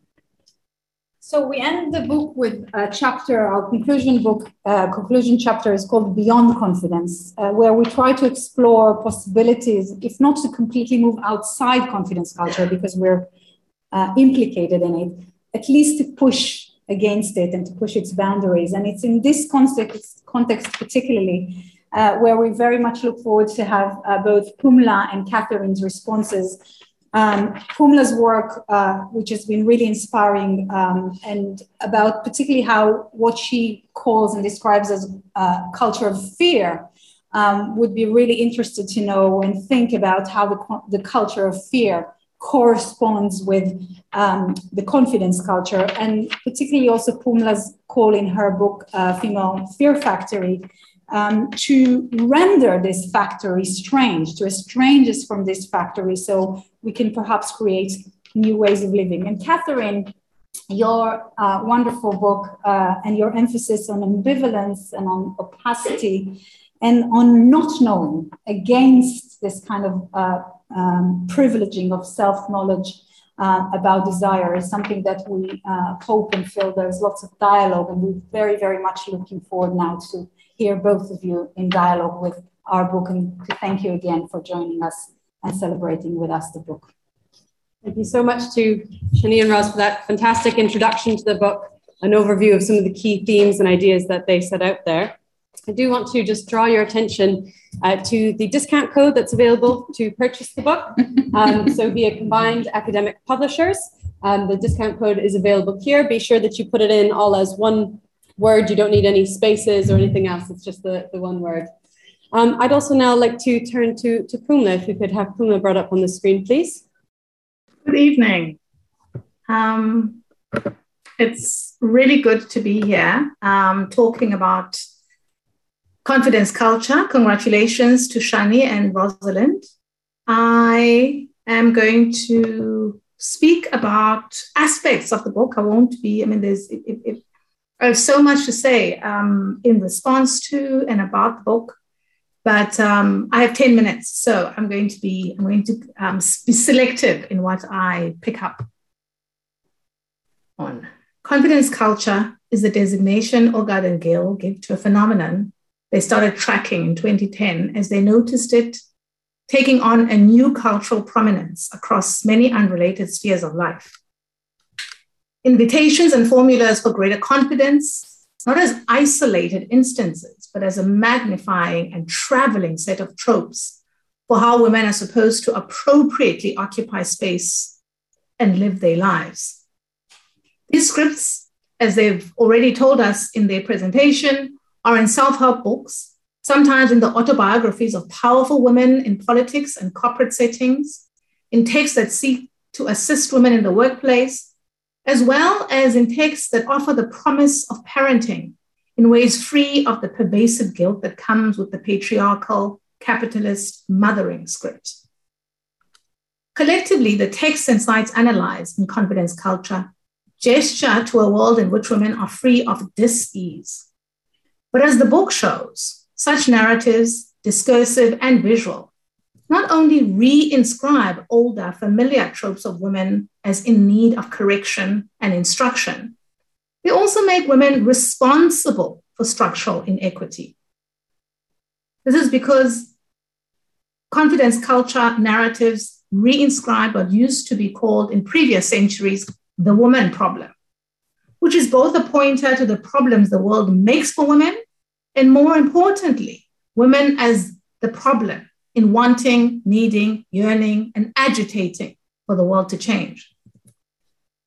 So we end the book with a chapter, our conclusion book, uh, conclusion chapter is called Beyond Confidence, uh, where we try to explore possibilities, if not to completely move outside confidence culture, because we're uh, implicated in it, at least to push against it and to push its boundaries. And it's in this context, context particularly, uh, where we very much look forward to have uh, both Pumla and Catherine's responses. Um, Pumla's work, uh, which has been really inspiring, um, and about particularly how what she calls and describes as a culture of fear, um, would be really interested to know and think about how the, the culture of fear corresponds with um, the confidence culture, and particularly also Pumla's call in her book, uh, Female Fear Factory, Um, to render this factory strange, to estrange us from this factory so we can perhaps create new ways of living. And Catherine, your uh, wonderful book uh, and your emphasis on ambivalence and on opacity and on not knowing, against this kind of uh, um, privileging of self-knowledge uh, about desire, is something that we uh, hope and feel there's lots of dialogue, and we're very, very much looking forward now to hear both of you in dialogue with our book, and to thank you again for joining us and celebrating with us the book. Thank you so much to Shani and Roz for that fantastic introduction to the book, an overview of some of the key themes and ideas that they set out there. I do want to just draw your attention uh, to the discount code that's available to purchase the book. Um, so via Combined Academic Publishers, um, the discount code is available here. Be sure that you put it in all as one word. You don't need any spaces or anything else. It's just the, the one word. Um, I'd also now like to turn to, to Pumla, if we could have Pumla brought up on the screen, please. Good evening. Um, it's really good to be here um, talking about confidence culture. Congratulations to Shani and Rosalind. I am going to speak about aspects of the book. I won't be, I mean, there's, it, it, it, I have so much to say um, in response to and about the book, but um, I have ten minutes, so I'm going to be I'm going to um, be selective in what I pick up on. Confidence culture is the designation Orgad and Gill gave to a phenomenon they started tracking in twenty ten as they noticed it taking on a new cultural prominence across many unrelated spheres of life. Invitations and formulas for greater confidence, not as isolated instances, but as a magnifying and traveling set of tropes for how women are supposed to appropriately occupy space and live their lives. These scripts, as they've already told us in their presentation, are in self-help books, sometimes in the autobiographies of powerful women in politics and corporate settings, in texts that seek to assist women in the workplace, as well as in texts that offer the promise of parenting in ways free of the pervasive guilt that comes with the patriarchal, capitalist mothering script. Collectively, the texts and sites analyzed in confidence culture gesture to a world in which women are free of dis-ease. But as the book shows, such narratives, discursive and visual, not only re-inscribe older, familiar tropes of women as in need of correction and instruction, they also make women responsible for structural inequity. This is because confidence culture narratives re-inscribe what used to be called in previous centuries the woman problem, which is both a pointer to the problems the world makes for women, and more importantly, women as the problem in wanting, needing, yearning, and agitating for the world to change.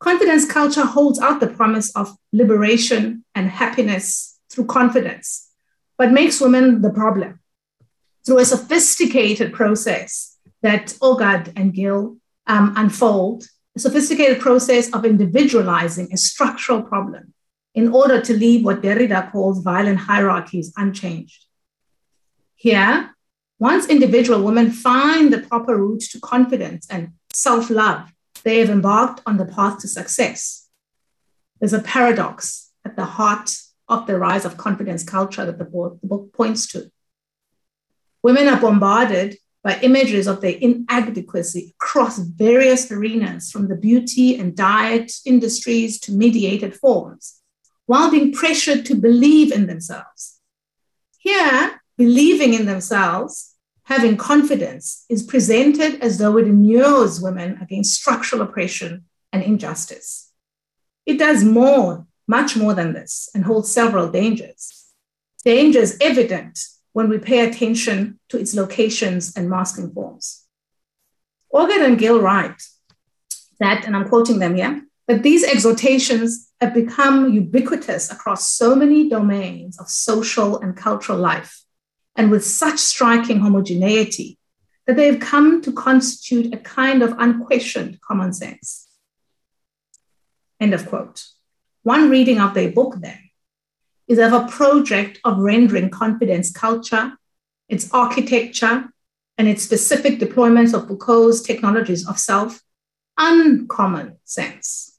Confidence culture holds out the promise of liberation and happiness through confidence, but makes women the problem through a sophisticated process that Orgad and Gill um, unfold, a sophisticated process of individualizing a structural problem in order to leave what Derrida calls violent hierarchies unchanged. Here, once individual women find the proper route to confidence and self-love, they have embarked on the path to success. There's a paradox at the heart of the rise of confidence culture that the book points to. Women are bombarded by images of their inadequacy across various arenas, from the beauty and diet industries to mediated forms, while being pressured to believe in themselves. Here, believing in themselves, having confidence, is presented as though it immures women against structural oppression and injustice. It does more, much more than this, and holds several dangers. Dangers evident when we pay attention to its locations and masking forms. Orgad and Gill write that, and I'm quoting them here, that these exhortations have become ubiquitous across so many domains of social and cultural life, and with such striking homogeneity, that they have come to constitute a kind of unquestioned common sense. End of quote. One reading of their book, then, is of a project of rendering confidence culture, its architecture, and its specific deployments of Foucault's technologies of self, uncommon sense.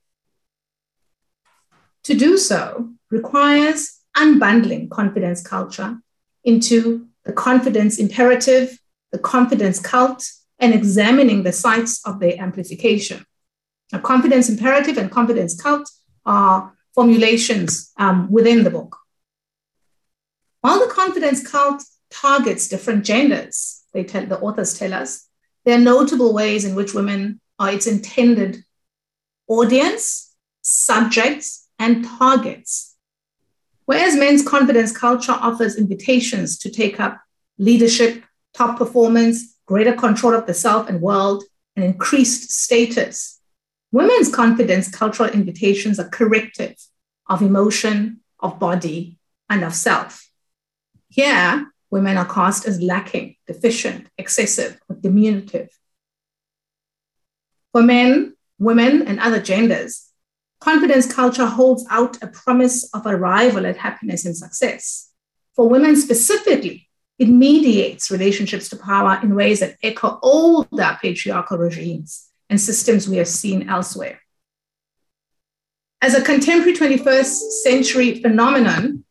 To do so requires unbundling confidence culture into the confidence imperative, the confidence cult, and examining the sites of their amplification. Now, confidence imperative and confidence cult are formulations um, within the book. While the confidence cult targets different genders, they tell, the authors tell us, there are notable ways in which women are its intended audience, subjects, and targets. Whereas men's confidence culture offers invitations to take up leadership, top performance, greater control of the self and world, and increased status, women's confidence cultural invitations are corrective of emotion, of body, and of self. Here, women are cast as lacking, deficient, excessive, or diminutive. For men, women, and other genders, confidence culture holds out a promise of arrival at happiness and success. For women specifically, it mediates relationships to power in ways that echo older patriarchal regimes and systems we have seen elsewhere. As a contemporary twenty-first century phenomenon,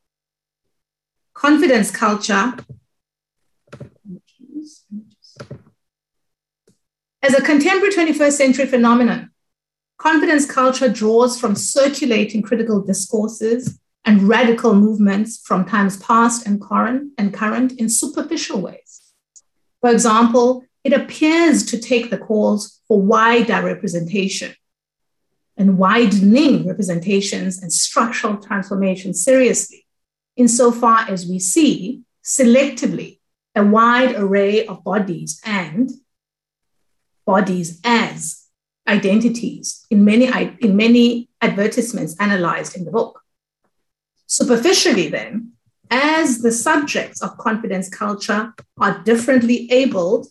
confidence culture, as a contemporary twenty-first century phenomenon, confidence culture draws from circulating critical discourses and radical movements from times past and current, and current in superficial ways. For example, it appears to take the calls for wider representation and widening representations and structural transformation seriously, insofar as we see selectively a wide array of bodies and bodies as identities in many, in many advertisements analyzed in the book. Superficially then, as the subjects of confidence culture are differently abled,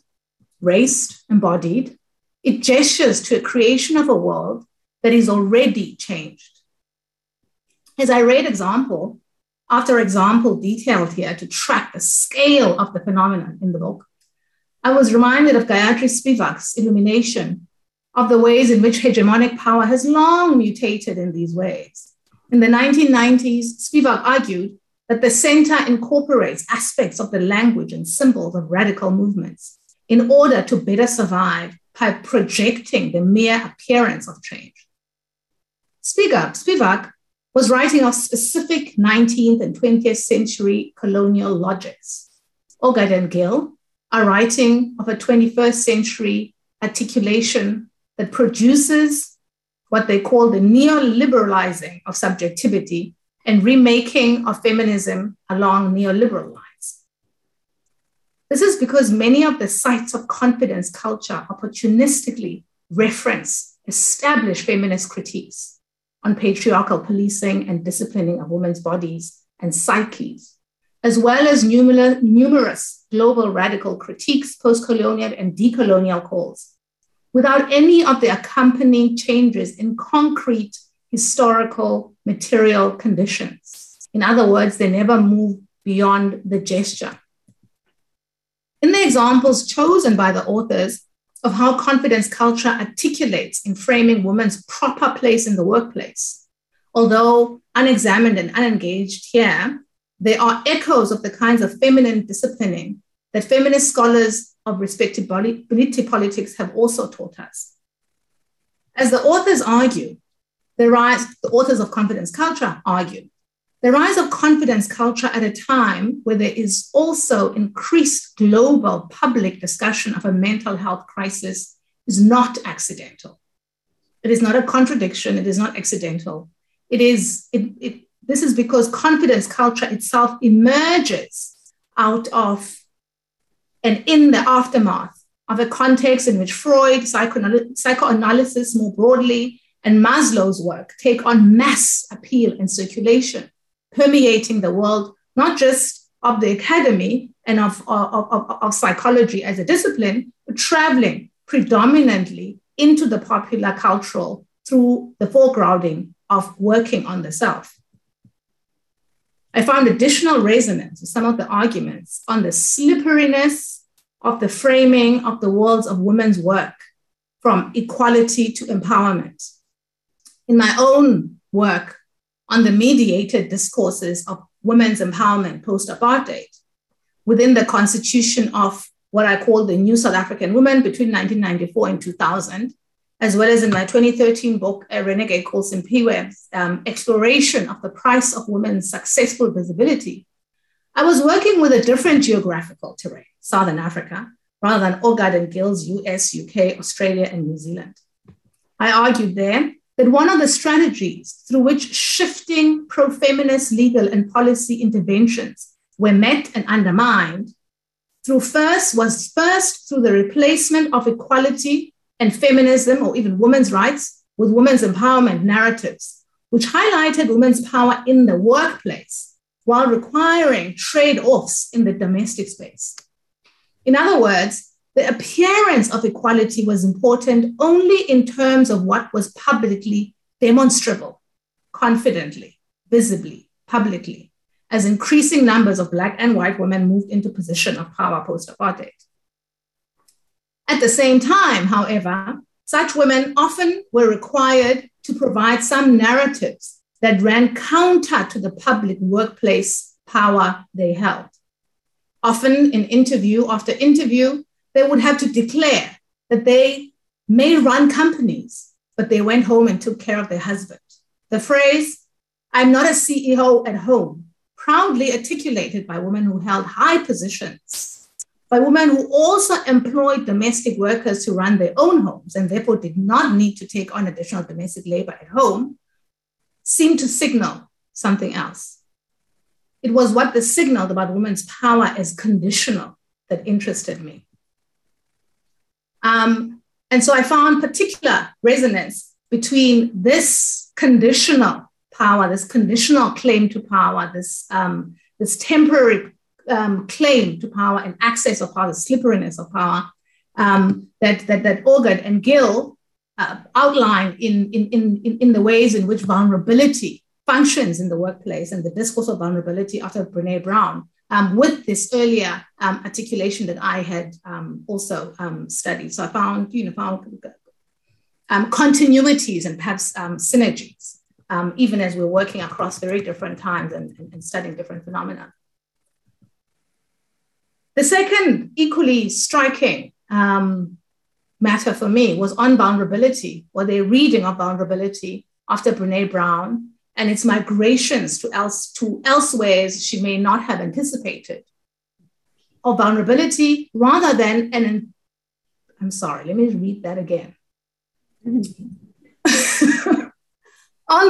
raced, embodied, it gestures to a creation of a world that is already changed. As I read example after example detailed here to track the scale of the phenomenon in the book, I was reminded of Gayatri Spivak's illumination of the ways in which hegemonic power has long mutated in these ways. In the nineteen nineties, Spivak argued that the center incorporates aspects of the language and symbols of radical movements in order to better survive by projecting the mere appearance of change. Spivak, Spivak was writing of specific nineteenth and twentieth century colonial logics. Orgad and Gill are writing of a twenty-first century articulation that produces what they call the neoliberalizing of subjectivity and remaking of feminism along neoliberal lines. This is because many of the sites of confidence culture opportunistically reference established feminist critiques on patriarchal policing and disciplining of women's bodies and psyches, as well as numerous global radical critiques, post-colonial and decolonial calls, without any of the accompanying changes in concrete historical material conditions. In other words, they never move beyond the gesture. In the examples chosen by the authors of how confidence culture articulates in framing women's proper place in the workplace, although unexamined and unengaged here, they are echoes of the kinds of feminine disciplining that feminist scholars of respective politics have also taught us. As the authors argue, the rise, the authors of confidence culture argue, the rise of confidence culture at a time where there is also increased global public discussion of a mental health crisis is not accidental. It is not a contradiction. It is not accidental. It is, it, it, this is because confidence culture itself emerges out of and in the aftermath of a context in which Freud, psychoanal- psychoanalysis more broadly, and Maslow's work take on mass appeal and circulation, permeating the world, not just of the academy and of, of, of, of psychology as a discipline, but traveling predominantly into the popular cultural through the foregrounding of working on the self. I found additional resonance with some of the arguments on the slipperiness of the framing of the worlds of women's work from equality to empowerment. In my own work on the mediated discourses of women's empowerment post-apartheid, within the constitution of what I call the New South African Women between nineteen ninety-four and two thousand, as well as in my twenty thirteen book, A Renegade Called Simpiwe's um, exploration of the price of women's successful visibility, I was working with a different geographical terrain, Southern Africa, rather than Orgad and Gill's U S, U K, Australia, and New Zealand. I argued there that one of the strategies through which shifting pro-feminist legal and policy interventions were met and undermined through first was first through the replacement of equality and feminism, or even women's rights, with women's empowerment narratives, which highlighted women's power in the workplace while requiring trade-offs in the domestic space. In other words, the appearance of equality was important only in terms of what was publicly demonstrable, confidently, visibly, publicly, as increasing numbers of Black and white women moved into position of power post-apartheid. At the same time, however, such women often were required to provide some narratives that ran counter to the public workplace power they held. Often in interview after interview, they would have to declare that they may run companies, but they went home and took care of their husband. The phrase, "I'm not a C E O at home," proudly articulated by women who held high positions, by women who also employed domestic workers to run their own homes and therefore did not need to take on additional domestic labor at home, seemed to signal something else. It was what this signaled about women's power as conditional that interested me. Um, and so I found particular resonance between this conditional power, this conditional claim to power, this, um, this temporary um, claim to power and access of power, the slipperiness of power um, that, that, that Orgad and Gill uh, outline in, in, in, in the ways in which vulnerability functions in the workplace and the discourse of vulnerability after Brené Brown. Um, with this earlier um, articulation that I had um, also um, studied. So I found, you know, found um, continuities and perhaps um, synergies, um, even as we're working across very different times and, and, and studying different phenomena. The second equally striking um, matter for me was on vulnerability, or their reading of vulnerability after Brené Brown, and its migrations to, else, to elsewheres she may not have anticipated, or vulnerability rather than an, I'm sorry, let me read that again. On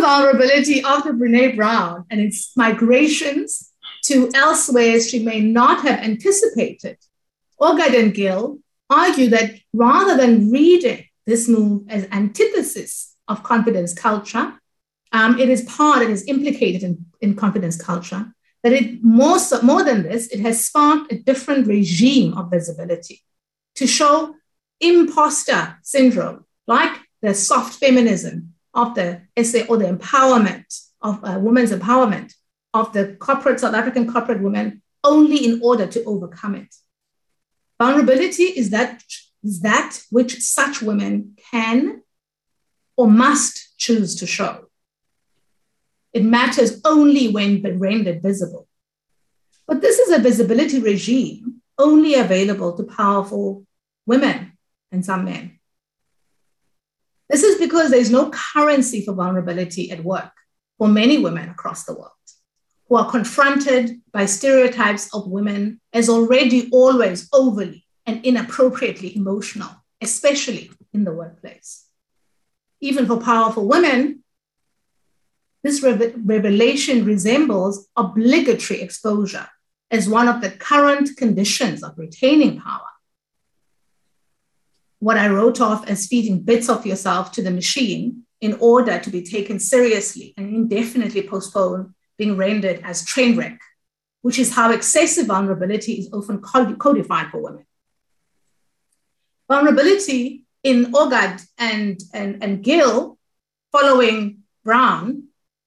vulnerability after Brené Brown and its migrations to elsewheres she may not have anticipated, Orgad and Gill argue that rather than reading this move as antithesis of confidence culture, Um, it is part, it is implicated in, in confidence culture, but it more, so, more than this, it has sparked a different regime of visibility to show imposter syndrome, like the soft feminism of the essay or the empowerment of uh, women's empowerment of the corporate South African corporate women only in order to overcome it. Vulnerability is that, is that which such women can or must choose to show. It matters only when rendered visible. But this is a visibility regime only available to powerful women and some men. This is because there's no currency for vulnerability at work for many women across the world who are confronted by stereotypes of women as already always overly and inappropriately emotional, especially in the workplace. even for powerful women, this revelation resembles obligatory exposure as one of the current conditions of retaining power. What I wrote off as feeding bits of yourself to the machine in order to be taken seriously and indefinitely postponed, being rendered as train wreck, which is how excessive vulnerability is often codified for women. Vulnerability in Orgad and, and, and Gill, following Brown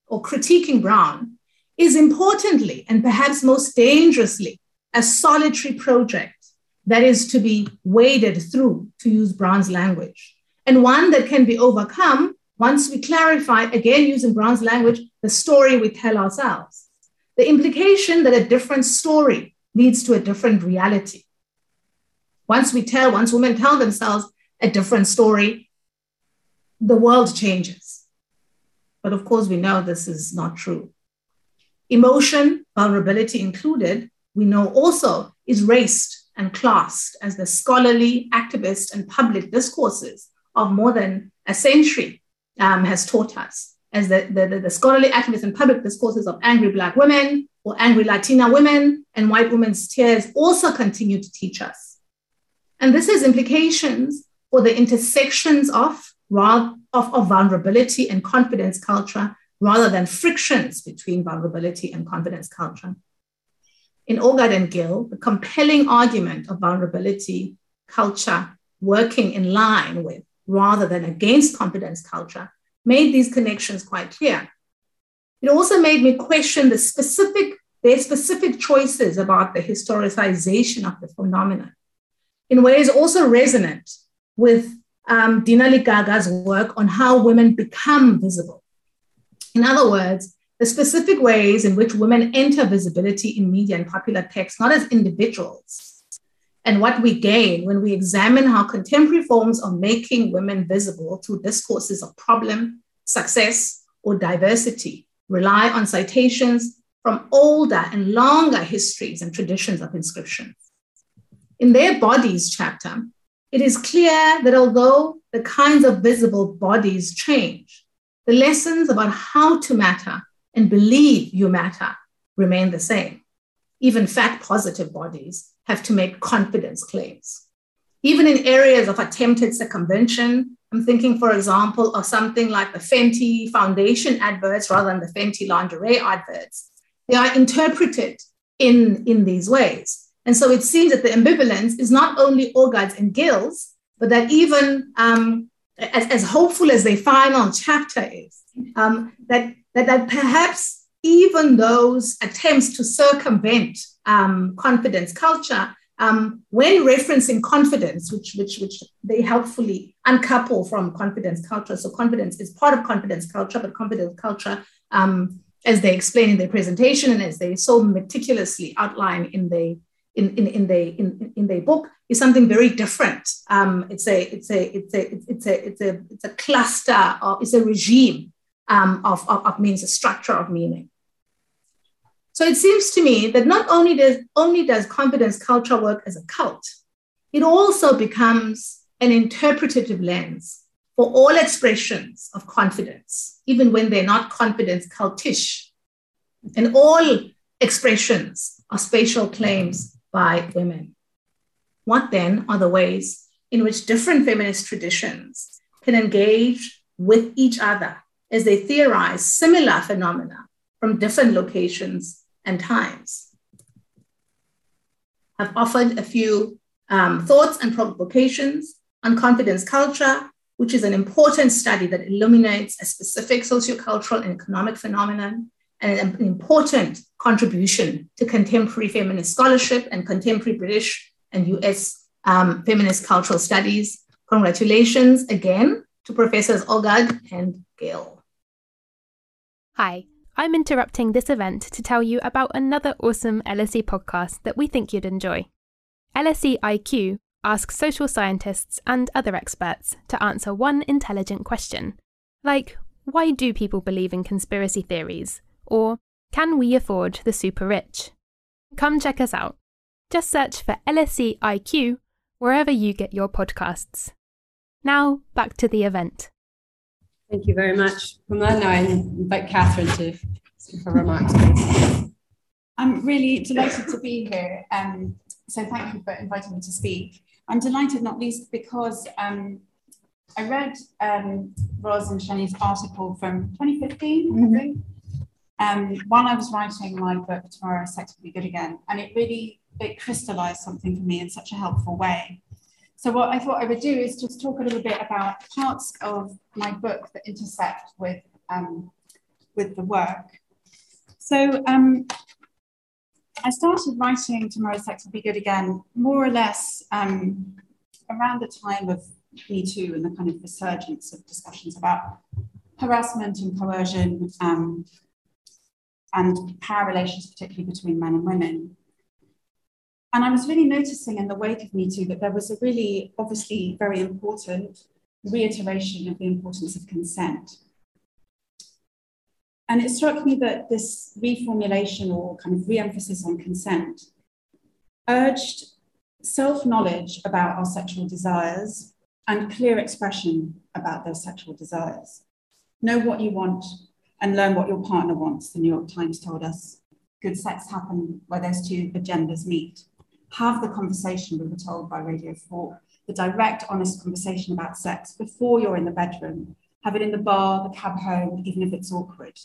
or critiquing Brown, is importantly and perhaps most dangerously a solitary project that is to be waded through, to use Brown's language, and one that can be overcome once we clarify, again using Brown's language, the story we tell ourselves, the implication that a different story leads to a different reality. Once we tell, once women tell themselves a different story, the world changes. But of course, we know this is not true. Emotion, vulnerability included, we know also is raced and classed as the scholarly, activist, and public discourses of more than a century um, has taught us, as the, the, the, the scholarly, activist, and public discourses of angry Black women or angry Latina women and white women's tears also continue to teach us. And this has implications for the intersections of, of, of vulnerability and confidence culture rather than frictions between vulnerability and confidence culture. In Orgad and Gill, the compelling argument of vulnerability culture working in line with rather than against confidence culture made these connections quite clear. It also made me question the specific, their specific choices about the historicization of the phenomenon, in ways also resonant with um, Dinali Gaga's work on how women become visible. In other words, the specific ways in which women enter visibility in media and popular texts, not as individuals, and what we gain when we examine how contemporary forms of making women visible through discourses of problem, success, or diversity rely on citations from older and longer histories and traditions of inscription. In their bodies chapter, it is clear that although the kinds of visible bodies change, the lessons about how to matter and believe you matter remain the same. Even fat-positive bodies have to make confidence claims. Even in areas of attempted circumvention, I'm thinking, for example, of something like the Fenty Foundation adverts rather than the Fenty lingerie adverts. They are interpreted in, in these ways. And so it seems that the ambivalence is not only Orgad's and Gill's, but that even um, as, as hopeful as their final chapter is, um, that, that, that perhaps even those attempts to circumvent um, confidence culture, um, when referencing confidence, which, which, which they helpfully uncouple from confidence culture. So confidence is part of confidence culture, but confidence culture, um, as they explain in their presentation and as they so meticulously outline in their In, in, in, their, in, in their book is something very different. Um, it's a it's a it's a it's a it's a it's a cluster of it's a regime um, of, of, of means, a structure of meaning. So it seems to me that not only does only does confidence culture work as a cult, it also becomes an interpretative lens for all expressions of confidence, even when they're not confidence cultish, and all expressions of spatial claims by women. What then are the ways in which different feminist traditions can engage with each other as they theorize similar phenomena from different locations and times? I've offered a few um, thoughts and provocations on confidence culture, which is an important study that illuminates a specific sociocultural and economic phenomenon, and an important contribution to contemporary feminist scholarship and contemporary British and U S um, feminist cultural studies. Congratulations again to Professors Orgad and Gill. Hi, I'm interrupting this event to tell you about another awesome L S E podcast that we think you'd enjoy. L S E I Q asks social scientists and other experts to answer one intelligent question, like, why do people believe in conspiracy theories? Or, can we afford the super rich? Come check us out. Just search for L S E I Q wherever you get your podcasts. Now, back to the event. Thank you very much, Pumla. Now I invite Catherine to speak her remarks, please. I'm really delighted to be here. Um, so thank you for inviting me to speak. I'm delighted, not least because um, I read um, Ros and Shani's article from twenty fifteen, mm-hmm. I think, um, while I was writing my book, Tomorrow, Sex Will Be Good Again. And it really, it crystallized something for me in such a helpful way. So what I thought I would do is just talk a little bit about parts of my book that intersect with, um, with the work. So um, I started writing Tomorrow, Sex Will Be Good Again, more or less um, around the time of Me Too and the kind of resurgence of discussions about harassment and coercion um, and power relations, particularly between men and women. And I was really noticing in the wake of Me Too that there was a really, obviously, very important reiteration of the importance of consent. And it struck me that this reformulation or kind of re-emphasis on consent urged self-knowledge about our sexual desires and clear expression about those sexual desires. Know what you want and learn what your partner wants, the New York Times told us. Good sex happens where those two agendas meet. Have the conversation, we were told by Radio four, the direct, honest conversation about sex before you're in the bedroom. Have it in the bar, the cab home, even if it's awkward.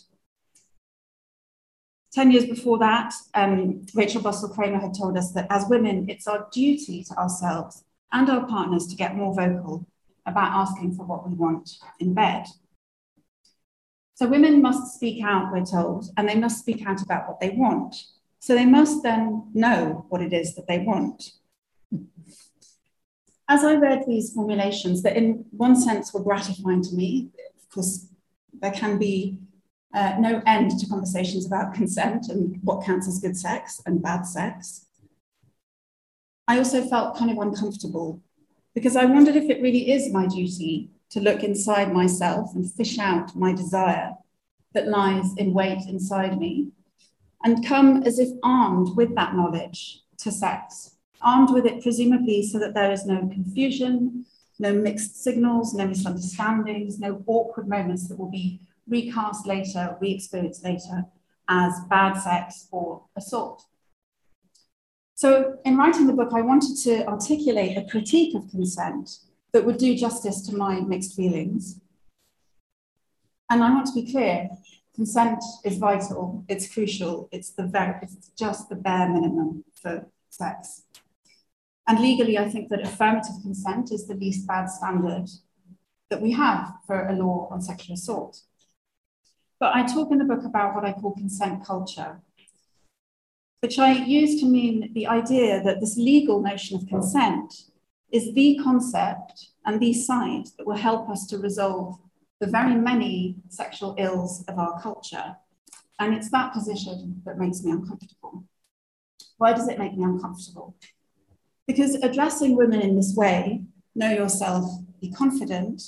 Ten years before that, um, Rachel Bussell Kramer had told us that as women, it's our duty to ourselves and our partners to get more vocal about asking for what we want in bed. So women must speak out, we're told, and they must speak out about what they want. So they must then know what it is that they want. As I read these formulations that in one sense were gratifying to me, of course, there can be uh, no end to conversations about consent and what counts as good sex and bad sex. I also felt kind of uncomfortable because I wondered if it really is my duty to look inside myself and fish out my desire that lies in wait inside me, and come as if armed with that knowledge to sex, armed with it presumably so that there is no confusion, no mixed signals, no misunderstandings, no awkward moments that will be recast later, re-experienced later as bad sex or assault. So in writing the book, I wanted to articulate a critique of consent that would do justice to my mixed feelings. And I want to be clear, consent is vital, it's crucial, it's, the very, it's just the bare minimum for sex. And legally, I think that affirmative consent is the least bad standard that we have for a law on sexual assault. But I talk in the book about what I call consent culture, which I use to mean the idea that this legal notion of consent is the concept and the site that will help us to resolve the very many sexual ills of our culture. And it's that position that makes me uncomfortable. Why does it make me uncomfortable? Because addressing women in this way, know yourself, be confident,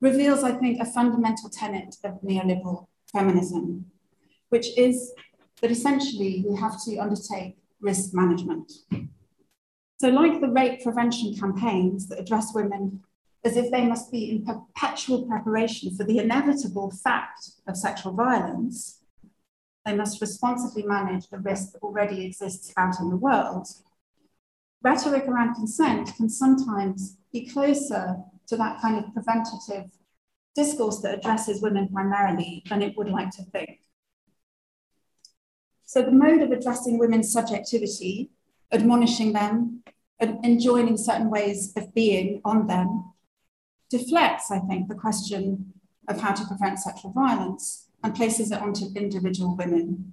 reveals, I think, a fundamental tenet of neoliberal feminism, which is that essentially we have to undertake risk management. So like the rape prevention campaigns that address women as if they must be in perpetual preparation for the inevitable fact of sexual violence, they must responsibly manage the risk that already exists out in the world. Rhetoric around consent can sometimes be closer to that kind of preventative discourse that addresses women primarily than it would like to think. So the mode of addressing women's subjectivity, admonishing them, enjoining certain ways of being on them, deflects, I think, the question of how to prevent sexual violence and places it onto individual women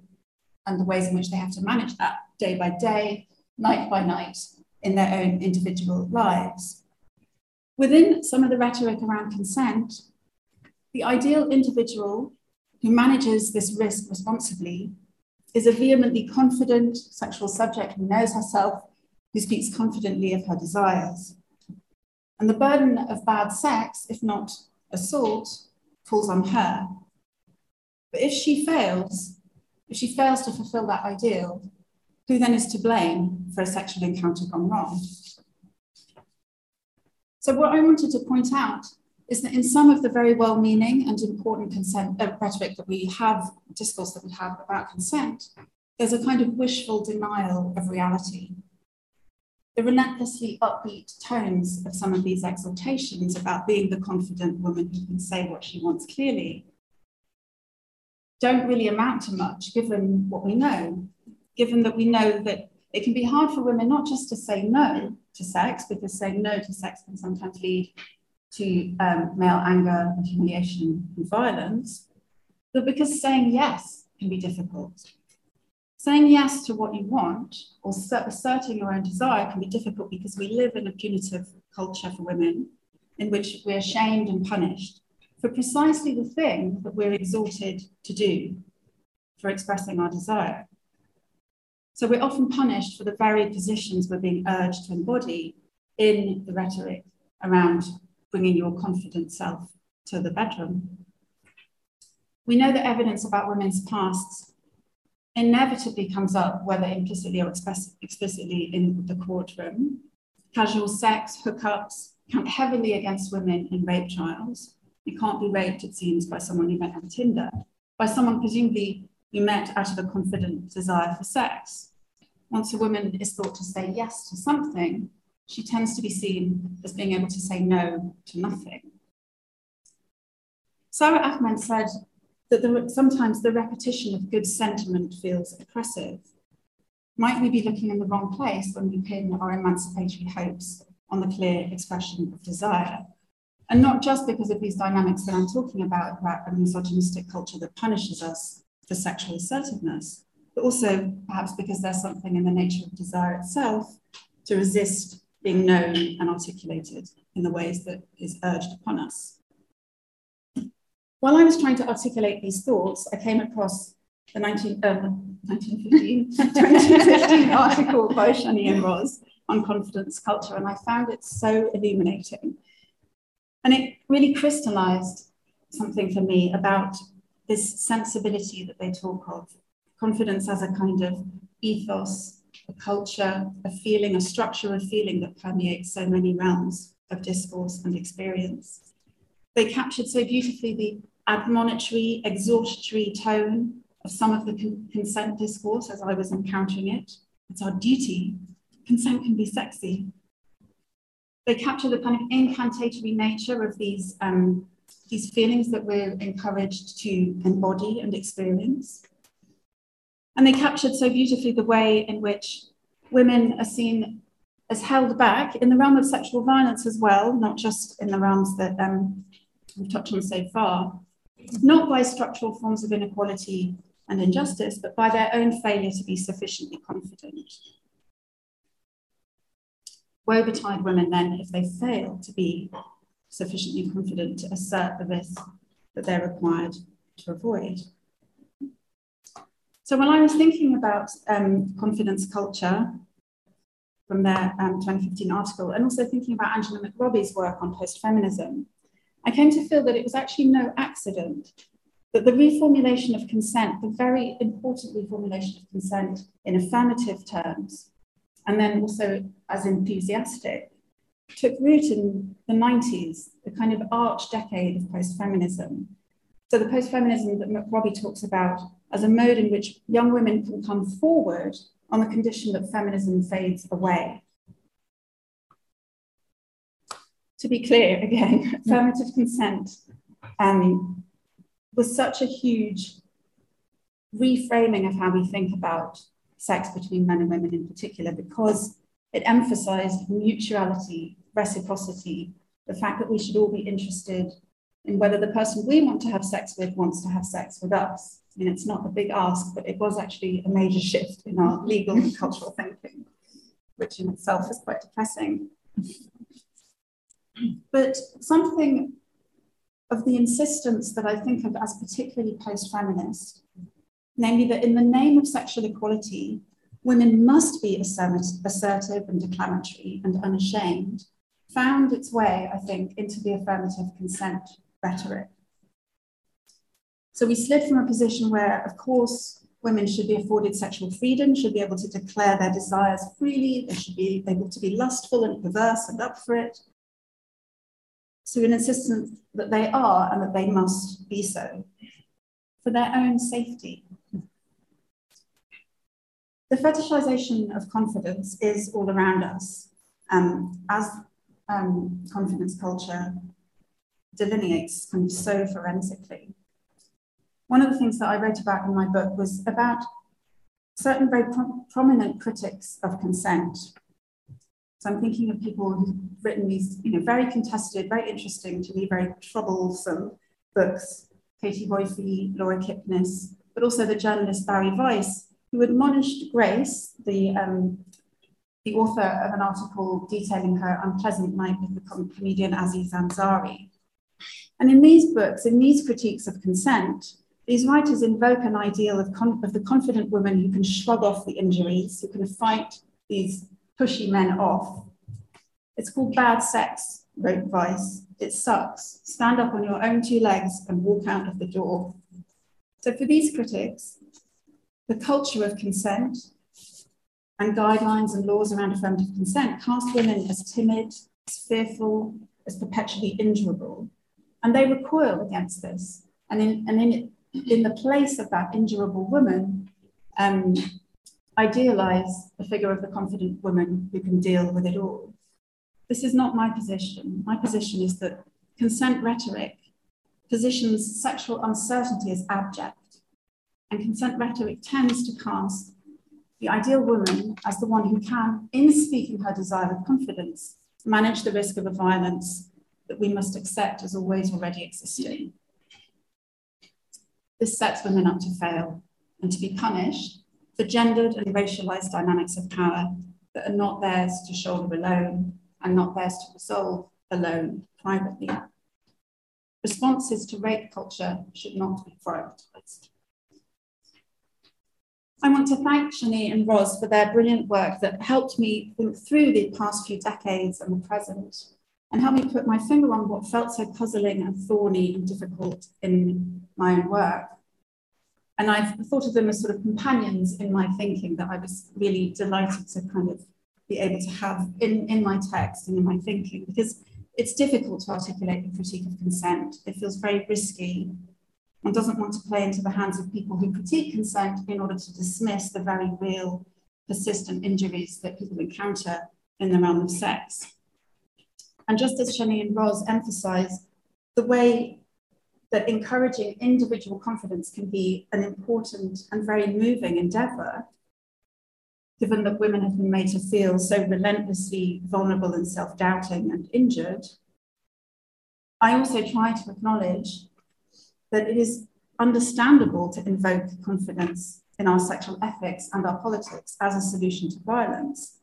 and the ways in which they have to manage that day by day, night by night, in their own individual lives. Within some of the rhetoric around consent, the ideal individual who manages this risk responsibly is a vehemently confident sexual subject who knows herself, who speaks confidently of her desires. And the burden of bad sex, if not assault, falls on her. But if she fails, if she fails to fulfill that ideal, who then is to blame for a sexual encounter gone wrong? So what I wanted to point out is that in some of the very well-meaning and important consent uh, rhetoric that we have, discourse that we have about consent, there's a kind of wishful denial of reality. The relentlessly upbeat tones of some of these exhortations about being the confident woman who can say what she wants clearly don't really amount to much, given what we know, given that we know that it can be hard for women not just to say no to sex, because saying no to sex can sometimes lead to um, male anger and humiliation and violence, but because saying yes can be difficult. Saying yes to what you want or asserting your own desire can be difficult because we live in a punitive culture for women in which we're shamed and punished for precisely the thing that we're exhorted to do, for expressing our desire. So we're often punished for the very positions we're being urged to embody in the rhetoric around bringing your confident self to the bedroom. We know that evidence about women's pasts inevitably comes up, whether implicitly or explicitly, in the courtroom. Casual sex, hookups count heavily against women in rape trials. You can't be raped, it seems, by someone you met on Tinder, by someone presumably you met out of a confident desire for sex. Once a woman is thought to say yes to something, she tends to be seen as being able to say no to nothing. Sarah Ahmed said that the, sometimes the repetition of good sentiment feels oppressive. Might we be looking in the wrong place when we pin our emancipatory hopes on the clear expression of desire? And not just because of these dynamics that I'm talking about, about a misogynistic culture that punishes us for sexual assertiveness, but also perhaps because there's something in the nature of desire itself to resist being known and articulated in the ways that is urged upon us. While I was trying to articulate these thoughts, I came across the nineteen, uh, nineteen fifteen, twenty fifteen article by Shani and Roz on confidence culture, and I found it so illuminating. And it really crystallized something for me about this sensibility that they talk of. Confidence as a kind of ethos, a culture, a feeling, a structure of feeling that permeates so many realms of discourse and experience. They captured so beautifully the admonitory, exhortatory tone of some of the con consent discourse as I was encountering it. It's our duty. Consent can be sexy. They capture the kind of incantatory nature of these, um, these feelings that we're encouraged to embody and experience. And they captured so beautifully the way in which women are seen as held back in the realm of sexual violence as well, not just in the realms that um, we've touched on so far, not by structural forms of inequality and injustice, but by their own failure to be sufficiently confident. Woe betide women then if they fail to be sufficiently confident to assert the risk that they're required to avoid. So when I was thinking about um, confidence culture from their um, twenty fifteen article, and also thinking about Angela McRobbie's work on post-feminism, I came to feel that it was actually no accident that the reformulation of consent, the very important reformulation of consent in affirmative terms, and then also as enthusiastic, took root in the nineties, the kind of arch decade of post-feminism. So the post-feminism that McRobbie talks about as a mode in which young women can come forward on the condition that feminism fades away. To be clear again, affirmative consent um, was such a huge reframing of how we think about sex between men and women in particular, because it emphasized mutuality, reciprocity, the fact that we should all be interested in whether the person we want to have sex with wants to have sex with us. I mean, it's not a big ask, but it was actually a major shift in our legal and cultural thinking, which in itself is quite depressing. But something of the insistence that I think of as particularly post-feminist, namely that in the name of sexual equality, women must be assertive and declamatory and unashamed, found its way, I think, into the affirmative consent rhetoric. So we slid from a position where, of course, women should be afforded sexual freedom, should be able to declare their desires freely, they should be able to be lustful and perverse and up for it, so an insistence that they are and that they must be so, for their own safety. The fetishization of confidence is all around us, um, as um, confidence culture delineates kind of so forensically. One of the things that I wrote about in my book was about certain very pro prominent critics of consent. So I'm thinking of people who've written these, you know, very contested, very interesting, to me, very troublesome books, Katie Boyfie, Laura Kipnis, but also the journalist Barry Weiss, who admonished Grace, the, um, the author of an article detailing her unpleasant night with the com comedian Aziz Ansari. And in these books, in these critiques of consent, these writers invoke an ideal of, of the confident woman who can shrug off the injuries, who can fight these pushy men off. It's called bad sex, wrote Weiss. It sucks. Stand up on your own two legs and walk out of the door. So for these critics, the culture of consent and guidelines and laws around affirmative consent cast women as timid, as fearful, as perpetually injurable. And they recoil against this. And in, and in, in the place of that injurable woman, um, idealize the figure of the confident woman who can deal with it all. This is not my position. My position is that consent rhetoric positions sexual uncertainty as abject, and consent rhetoric tends to cast the ideal woman as the one who can, in speaking her desire with confidence, manage the risk of a violence that we must accept as always already existing. This sets women up to fail and to be punished for gendered and racialized dynamics of power that are not theirs to shoulder alone and not theirs to resolve alone privately. Responses to rape culture should not be prioritized. I want to thank Shani and Ros for their brilliant work that helped me think through the past few decades and the present, and helped me put my finger on what felt so puzzling and thorny and difficult in my own work. And I've thought of them as sort of companions in my thinking that I was really delighted to kind of be able to have in, in my text and in my thinking, because it's difficult to articulate the critique of consent. It feels very risky. One doesn't want to play into the hands of people who critique consent in order to dismiss the very real, persistent injuries that people encounter in the realm of sex. And just as Shani and Ros emphasise, the way that encouraging individual confidence can be an important and very moving endeavour, given that women have been made to feel so relentlessly vulnerable and self-doubting and injured, I also try to acknowledge that it is understandable to invoke confidence in our sexual ethics and our politics as a solution to violence.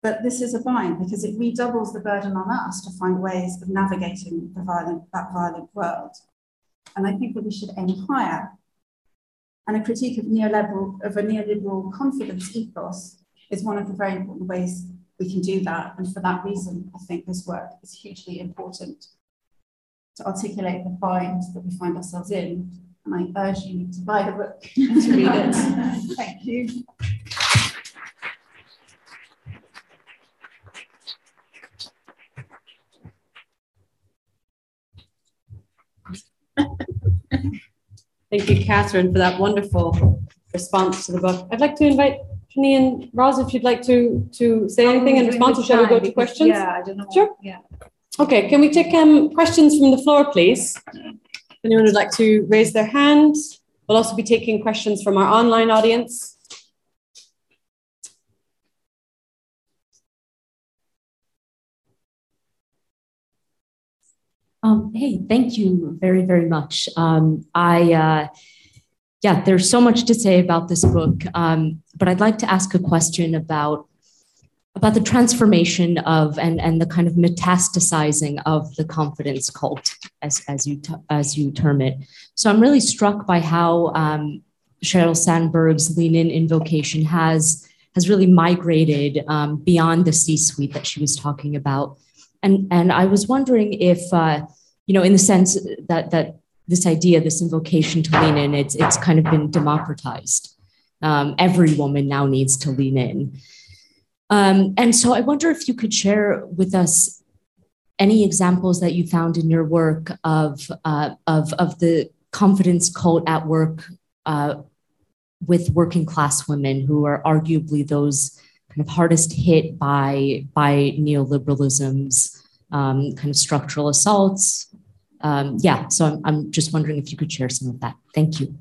But this is a bind because it redoubles the burden on us to find ways of navigating the violent, that violent world. And I think that we should aim higher. And a critique of, neoliberal, of a neoliberal confidence ethos is one of the very important ways we can do that. And for that reason, I think this work is hugely important to articulate the bind that we find ourselves in. And I urge you to buy the book and to read it. Thank you. Thank you, Catherine, for that wonderful response to the book. I'd like to invite Shani and Ros, if you'd like to, to say anything in response, or shall we go to questions? Yeah, I don't know. Sure. Yeah. Okay, can we take um, questions from the floor, please? If anyone would like to raise their hand. We'll also be taking questions from our online audience. Um, hey, thank you very, very much. Um, I, uh, yeah, there's so much to say about this book, um, but I'd like to ask a question about, about the transformation of and, and the kind of metastasizing of the confidence cult, as, as, you, as you term it. So I'm really struck by how um, Sheryl Sandberg's Lean In invocation has, has really migrated um, beyond the C-suite that she was talking about. And, and I was wondering if, uh, you know, in the sense that, that this idea, this invocation to lean in, it's, it's kind of been democratized. Um, every woman now needs to lean in. Um, and so I wonder if you could share with us any examples that you found in your work of uh, of, of the confidence cult at work uh, with working class women who are arguably those kind of hardest hit by, by neoliberalism's um, kind of structural assaults. Um, yeah, so I'm, I'm just wondering if you could share some of that. Thank you.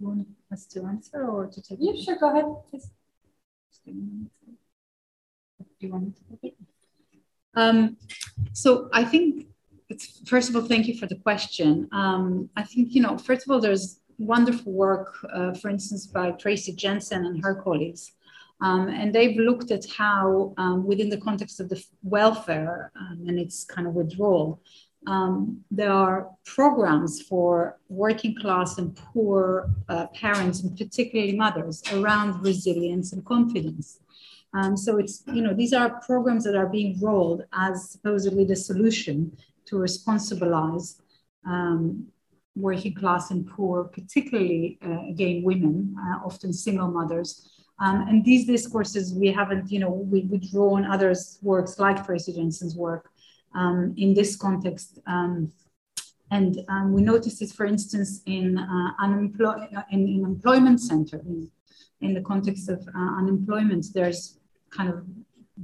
You want us to answer or to take? Yeah, sure, go ahead. Just, just give me a minute. Do you want me to take it? Um, so I think, it's, first of all, thank you for the question. Um, I think, you know, first of all, there's wonderful work, uh, for instance, by Tracy Jensen and her colleagues. Um, and they've looked at how, um, within the context of the welfare um, and its kind of withdrawal, um, there are programs for working class and poor uh, parents, and particularly mothers, around resilience and confidence. Um, so it's, you know, these are programs that are being rolled as supposedly the solution to responsibilize um, working class and poor, particularly, uh, again, women, uh, often single mothers. Um, and these discourses, we haven't, you know, we, we draw on others' works like Tracy Jensen's work um, in this context. Um, and um, we noticed it, for instance, in, uh, unemploy in, in employment center, in, in the context of uh, unemployment, there's kind of,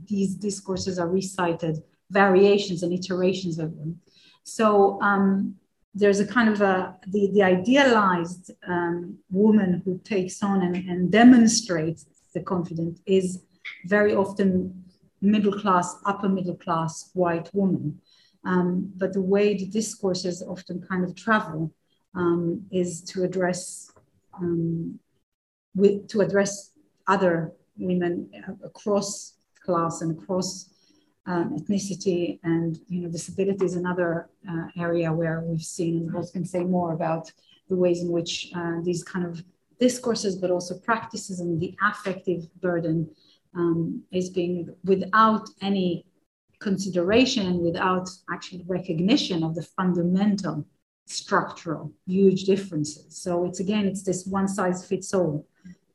these discourses are recited, variations and iterations of them. So, um, there's a kind of a, the, the idealized um, woman who takes on and, and demonstrates the confidence is very often middle class, upper middle class white woman. Um, but the way the discourses often kind of travel um, is to address um, with, to address other women across class and across Um, ethnicity and, you know, disability is another uh, area where we've seen, and Rose can say more about the ways in which uh, these kind of discourses, but also practices and the affective burden um, is being, without any consideration and without actual recognition of the fundamental structural huge differences. So it's, again, it's this one size fits all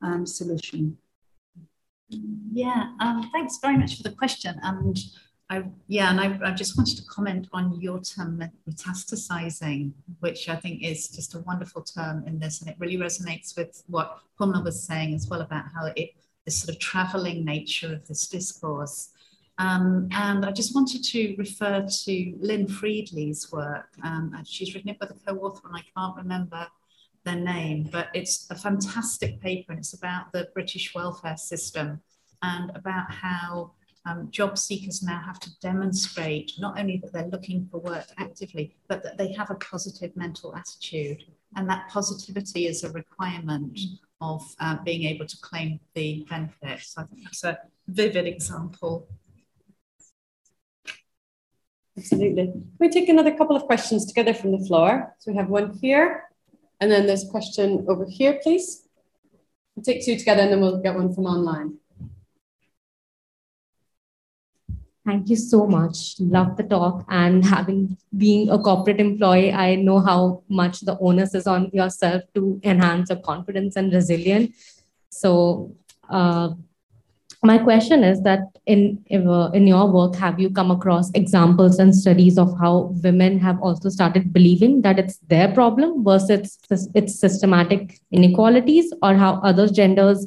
um, solution. Yeah, um, thanks very much for the question. And I, yeah, and I, I just wanted to comment on your term metastasizing, which I think is just a wonderful term in this. And it really resonates with what Pumla was saying as well about how it, this sort of traveling nature of this discourse. Um, and I just wanted to refer to Lynn Friedley's work. Um, and she's written it with a co-author, and I can't remember their name, but it's a fantastic paper, and it's about the British welfare system and about how um, job seekers now have to demonstrate not only that they're looking for work actively, but that they have a positive mental attitude, and that positivity is a requirement of uh, being able to claim the benefits. So I think that's a vivid example. Absolutely. We'll take another couple of questions together from the floor. So we have one here. And then there's a question over here, please. We'll take two together and then we'll get one from online. Thank you so much. Love the talk. And having being a corporate employee, I know how much the onus is on yourself to enhance your confidence and resilience. So uh, my question is that in, in your work, have you come across examples and studies of how women have also started believing that it's their problem versus its systematic inequalities, or how other genders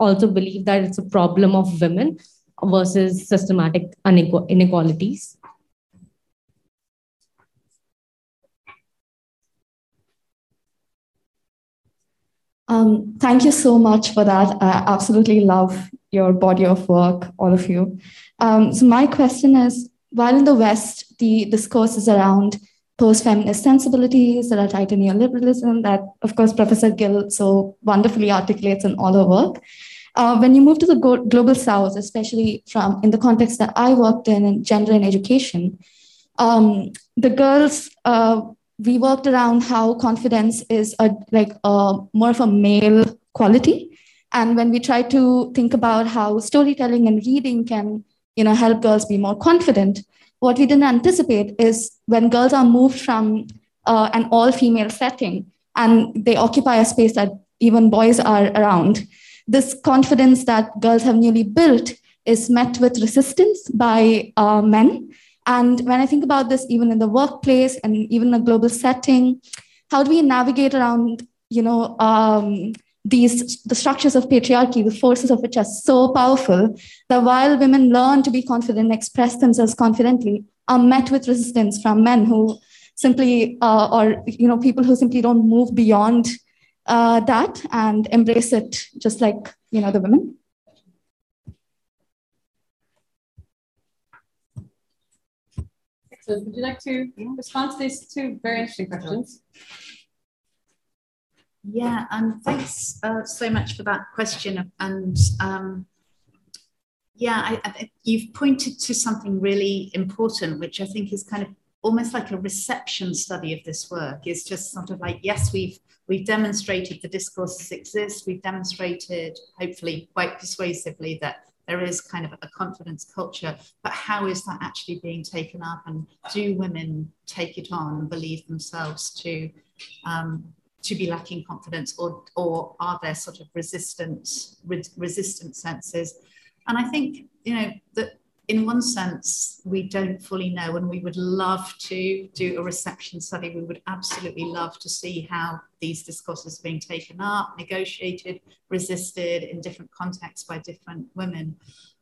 also believe that it's a problem of women versus systematic inequalities? Um, thank you so much for that. I absolutely love your body of work, all of you. Um, so my question is, while in the West, the discourse is around post-feminist sensibilities that are tied to neoliberalism, that, of course, Professor Gill so wonderfully articulates in all her work. Uh, when you move to the global South, especially from in the context that I worked in, in gender and education, um, the girls, uh, we worked around how confidence is a, like a, more of a male quality. And when we try to think about how storytelling and reading can, you know, help girls be more confident, what we didn't anticipate is when girls are moved from uh, an all-female setting and they occupy a space that even boys are around, this confidence that girls have newly built is met with resistance by uh, men. And when I think about this, even in the workplace and even a global setting, how do we navigate around, you know, um, these, the structures of patriarchy, the forces of which are so powerful, that while women learn to be confident and express themselves confidently, are met with resistance from men who simply, uh, or, you know, people who simply don't move beyond uh, that and embrace it, just like, you know, the women. So would you like to respond to these two very interesting questions? Yeah, um, thanks uh, so much for that question. And um, yeah, I, I think you've pointed to something really important, which I think is kind of almost like a reception study of this work. It's just sort of like, yes, we've, we've demonstrated the discourses exist. We've demonstrated, hopefully quite persuasively, that there is kind of a confidence culture, but how is that actually being taken up, and do women take it on and believe themselves to um, to be lacking confidence, or or are there sort of resistant re resistant senses? And I think, you know, that in one sense we don't fully know, and we would love to do a reception study. We would absolutely love to see how these discourses are being taken up, negotiated, resisted in different contexts by different women.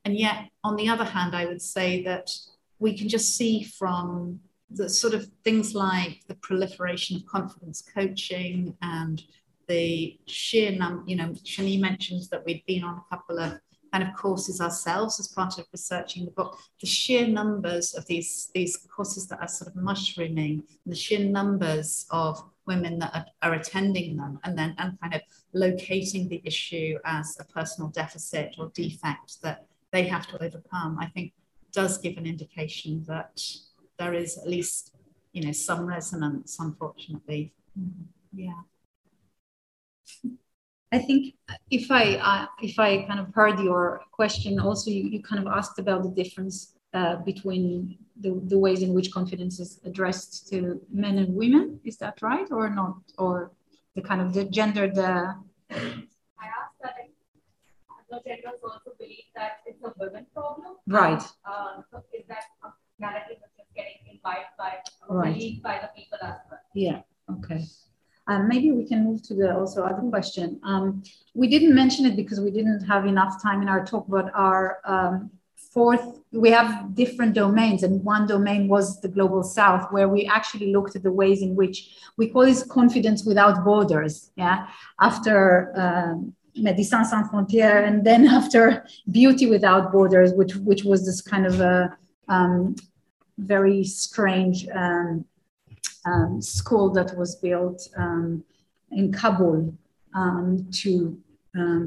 And yet, on the other hand, I would say that we can just see from the sort of things like the proliferation of confidence coaching and the sheer number, you know, Shani mentioned that we'd been on a couple of kind of courses ourselves as part of researching the book, the sheer numbers of these, these courses that are sort of mushrooming, the sheer numbers of women that are, are attending them, and then and kind of locating the issue as a personal deficit or defect that they have to overcome, I think does give an indication that there is at least, you know, some resonance, unfortunately. Mm-hmm. Yeah. I think if I uh, if I kind of heard your question, also you, you kind of asked about the difference uh, between the, the ways in which confidence is addressed to men and women. Is that right or not? Or the kind of the gender, the... I asked that the genders also believe that it's a women problem. Right. Uh, so is that a narrative that's getting invited by, right. believed by the people as well? Yeah, okay. Um, maybe we can move to the also other question. Um, we didn't mention it because we didn't have enough time in our talk, but our um, fourth, we have different domains, and one domain was the Global South, where we actually looked at the ways in which we call this confidence without borders. Yeah, after um, Médecins Sans Frontières, and then after Beauty Without Borders, which which was this kind of a um, very strange Um, Um, school that was built um, in Kabul um, to um,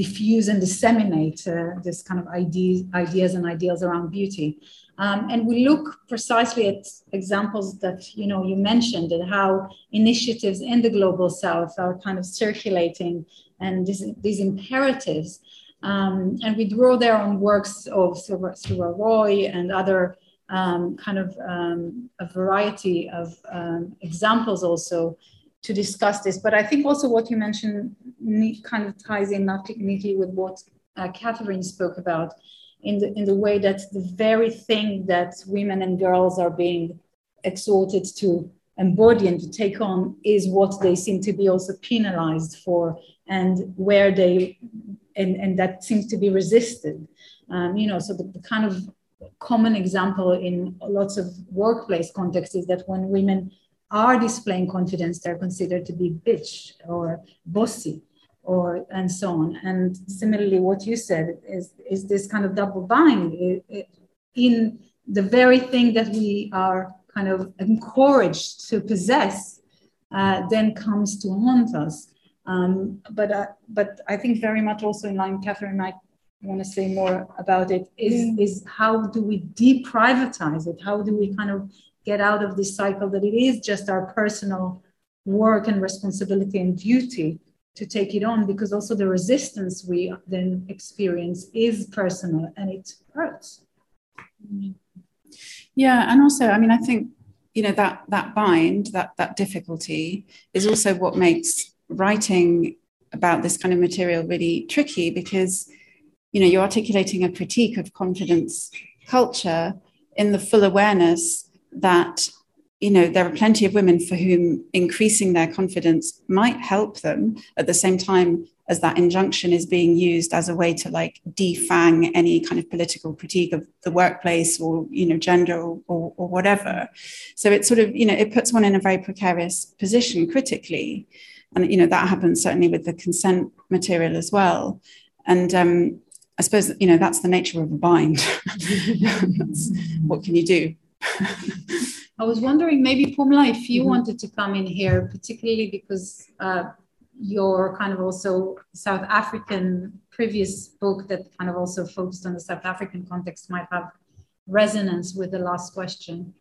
diffuse and disseminate uh, this kind of ideas, ideas and ideals around beauty. Um, and we look precisely at examples that, you know, you mentioned, and how initiatives in the Global South are kind of circulating, and this, these imperatives. Um, and we draw their own works of Sylvia Roy and other Um, kind of um, a variety of um, examples also to discuss this. But I think also what you mentioned kind of ties in not neatly with what uh, Catherine spoke about, in the, in the way that the very thing that women and girls are being exhorted to embody and to take on is what they seem to be also penalized for, and where they, and, and that seems to be resisted. Um, you know, so the, the kind of common example in lots of workplace contexts is that when women are displaying confidence, they're considered to be bitch or bossy, or and so on. And similarly, what you said is, is this kind of double bind in the very thing that we are kind of encouraged to possess, uh, then comes to haunt us. Um, but, uh, but I think very much also in line, Catherine and I want to say more about it, is, is how do we deprivatize it? How do we kind of get out of this cycle that it is just our personal work and responsibility and duty to take it on? Because also the resistance we then experience is personal, and it hurts. Yeah, and also, I mean, I think, you know, that that bind, that that difficulty is also what makes writing about this kind of material really tricky, because, you know, you're articulating a critique of confidence culture in the full awareness that, you know, there are plenty of women for whom increasing their confidence might help them, at the same time as that injunction is being used as a way to like defang any kind of political critique of the workplace or, you know, gender or, or, or whatever. So it's sort of, you know, it puts one in a very precarious position critically. And, you know, that happens certainly with the consent material as well. And um, I suppose, you know, that's the nature of a bind. That's, what can you do? I was wondering, maybe, Pumla, if you mm-hmm. wanted to come in here, particularly because uh, your kind of also South African previous book that kind of also focused on the South African context might have resonance with the last question.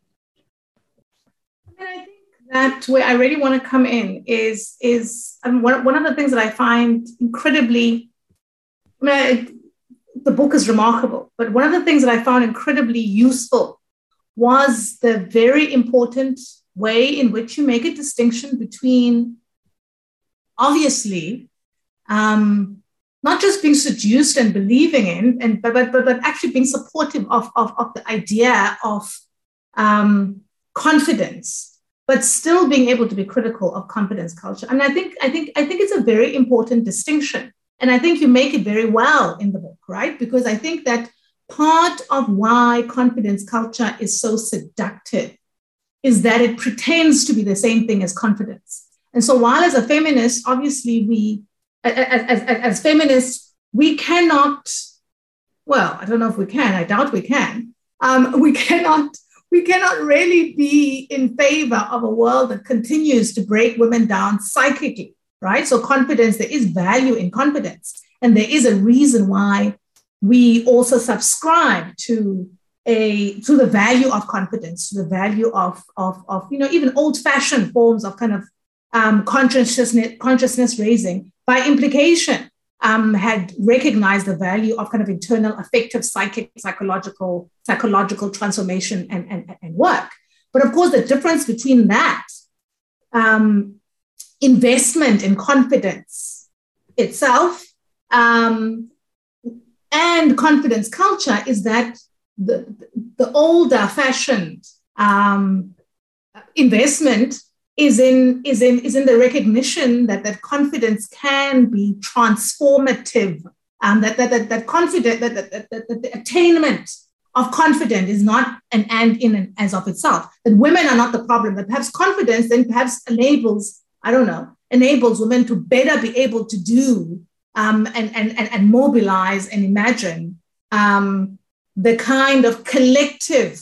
I mean, I think that where I really want to come in is, is I mean, one, one of the things that I find incredibly, I mean, I, the book is remarkable, but one of the things that I found incredibly useful was the very important way in which you make a distinction between obviously um, not just being seduced and believing in, and but but, but actually being supportive of, of, of the idea of um, confidence, but still being able to be critical of confidence culture. I mean, I think I think I think it's a very important distinction, and I think you make it very well in the book, right? Because I think that part of why confidence culture is so seductive is that it pretends to be the same thing as confidence. And so while as a feminist, obviously we, as, as, as feminists, we cannot, well, I don't know if we can, I doubt we can, um, we cannot, we cannot really be in favor of a world that continues to break women down psychically, right? So confidence, there is value in confidence. And there is a reason why we also subscribe to a to the value of confidence, to the value of, of, of you know, even old-fashioned forms of kind of um, consciousness, consciousness raising, by implication, um, had recognized the value of kind of internal, affective, psychic, psychological, psychological transformation and, and, and work. But of course, the difference between that um, investment in confidence itself, um, and confidence culture is that the, the older fashioned um, investment is in, is, in, is in the recognition that, that confidence can be transformative, um, that, that, that, that, confident, that, that, that, that the attainment of confidence is not an end in and as of itself, that women are not the problem, that perhaps confidence then perhaps enables, I don't know, enables women to better be able to do Um, and, and, and mobilize and imagine um, the kind of collective,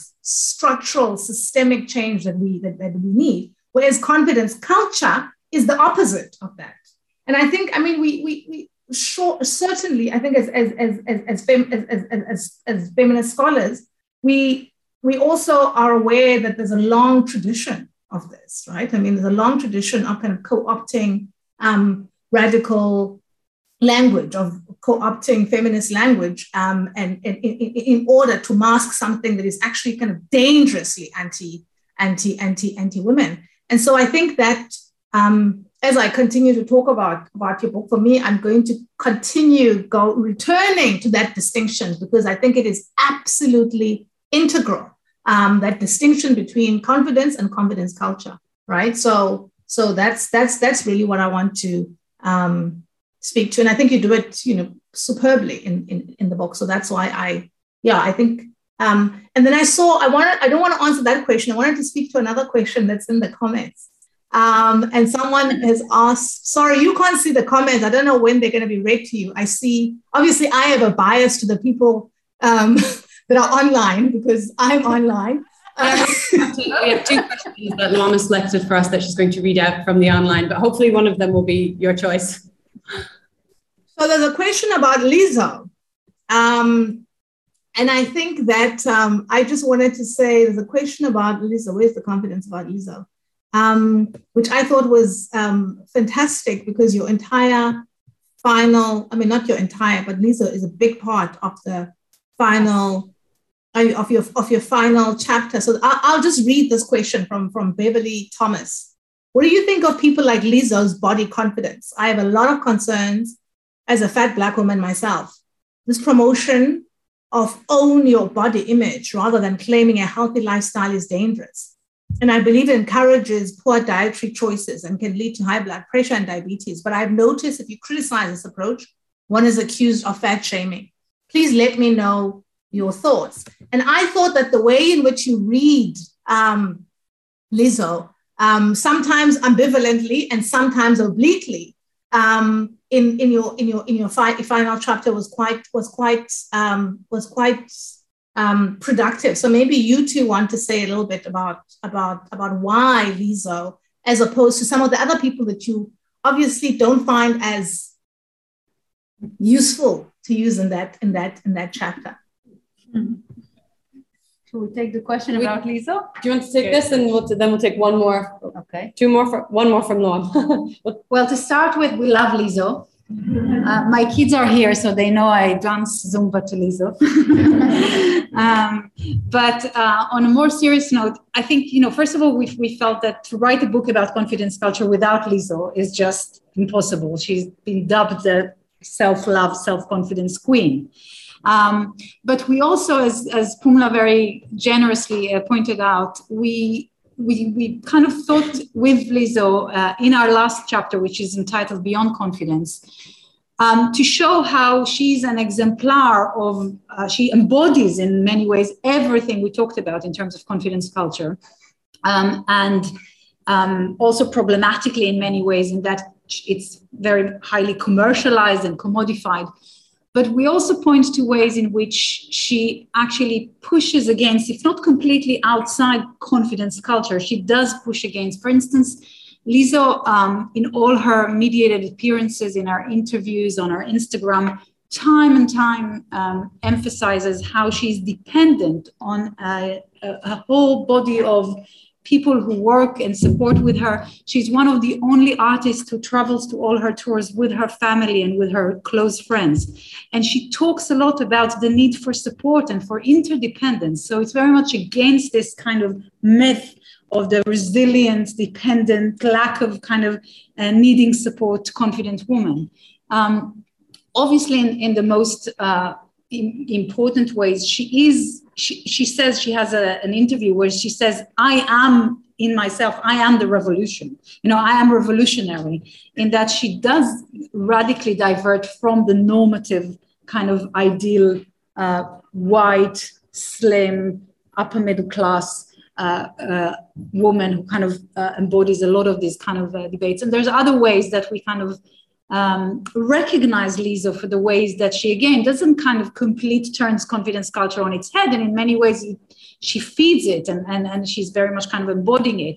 structural, systemic change that we, that, that we need, whereas confidence culture is the opposite of that. And I think, I mean, we, we, we sure, certainly, I think as, as, as, as, as, fem, as, as, as, as feminist scholars, we, we also are aware that there's a long tradition of this, right? I mean, there's a long tradition of kind of co-opting um, radical language, of co-opting feminist language um, and, and in, in order to mask something that is actually kind of dangerously anti, anti, anti, anti-women. And so I think that um, as I continue to talk about, about your book, for me, I'm going to continue go returning to that distinction, because I think it is absolutely integral, um, that distinction between confidence and confidence culture, right? So, so that's, that's, that's really what I want to, um, speak to. And I think you do it, you know, superbly in, in, in the book. So that's why I, yeah, I think, um, and then I saw, I wanted, I don't want to answer that question. I wanted to speak to another question that's in the comments. Um, and someone has asked, sorry, you can't see the comments. I don't know when they're going to be read to you. I see, obviously I have a bias to the people um, that are online, because I'm online. Uh, we have two questions that Luam has selected for us that she's going to read out from the online, but hopefully one of them will be your choice. So there's a question about Lizzo. Um, and I think that um, I just wanted to say there's a question about Lizzo. Where's the confidence about Lizzo? Um, which I thought was um, fantastic, because your entire final, I mean, not your entire, but Lizzo is a big part of the final, of your, of your final chapter. So I'll, I'll just read this question from, from Beverly Thomas. What do you think of people like Lizzo's body confidence? I have a lot of concerns as a fat Black woman myself. This promotion of own your body image rather than claiming a healthy lifestyle is dangerous. And I believe it encourages poor dietary choices and can lead to high blood pressure and diabetes. But I've noticed if you criticize this approach, one is accused of fat shaming. Please let me know your thoughts. And I thought that the way in which you read um, Lizzo, um, sometimes ambivalently and sometimes obliquely, um, in in your in your in your fi- final chapter was quite was quite um, was quite um, productive. So maybe you two want to say a little bit about about about why Lizzo, as opposed to some of the other people that you obviously don't find as useful to use in that in that in that chapter. Mm-hmm. Should we take the question we, about Lizzo? Do you want to take okay. this, and we'll, then we'll take one more. Okay. Two more. From, one more from Luam. Well, to start with, we love Lizzo. Uh, my kids are here, so they know I dance Zumba to Lizzo. um, but uh, on a more serious note, I think, you know, first of all, we we felt that to write a book about confidence culture without Lizzo is just impossible. She's been dubbed the self-love, self-confidence queen. Um, but we also, as, as Pumla very generously uh, pointed out, we, we we kind of thought with Lizzo uh, in our last chapter, which is entitled Beyond Confidence, um, to show how she's an exemplar of, uh, she embodies in many ways everything we talked about in terms of confidence culture, um, and um, also problematically in many ways in that it's very highly commercialized and commodified. But we also point to ways in which she actually pushes against, if not completely outside confidence culture, she does push against. For instance, Lizzo, um, in all her mediated appearances, in our interviews, on our Instagram, time and time um, emphasizes how she's dependent on a, a whole body of people who work and support with her. She's one of the only artists who travels to all her tours with her family and with her close friends. And she talks a lot about the need for support and for interdependence. So it's very much against this kind of myth of the resilient, dependent, lack of kind of uh, needing support, confident woman. Um, obviously, in, in the most uh, in, important ways, she is She, she says she has a, an interview where she says, I am in myself, I am the revolution. You know, I am revolutionary, in that she does radically divert from the normative kind of ideal uh, white, slim, upper middle class uh, uh, woman who kind of uh, embodies a lot of these kind of uh, debates. And there's other ways that we kind of Um, recognize Lizzo for the ways that she, again, doesn't kind of complete turns confidence culture on its head. And in many ways, it, she feeds it and, and, and she's very much kind of embodying it.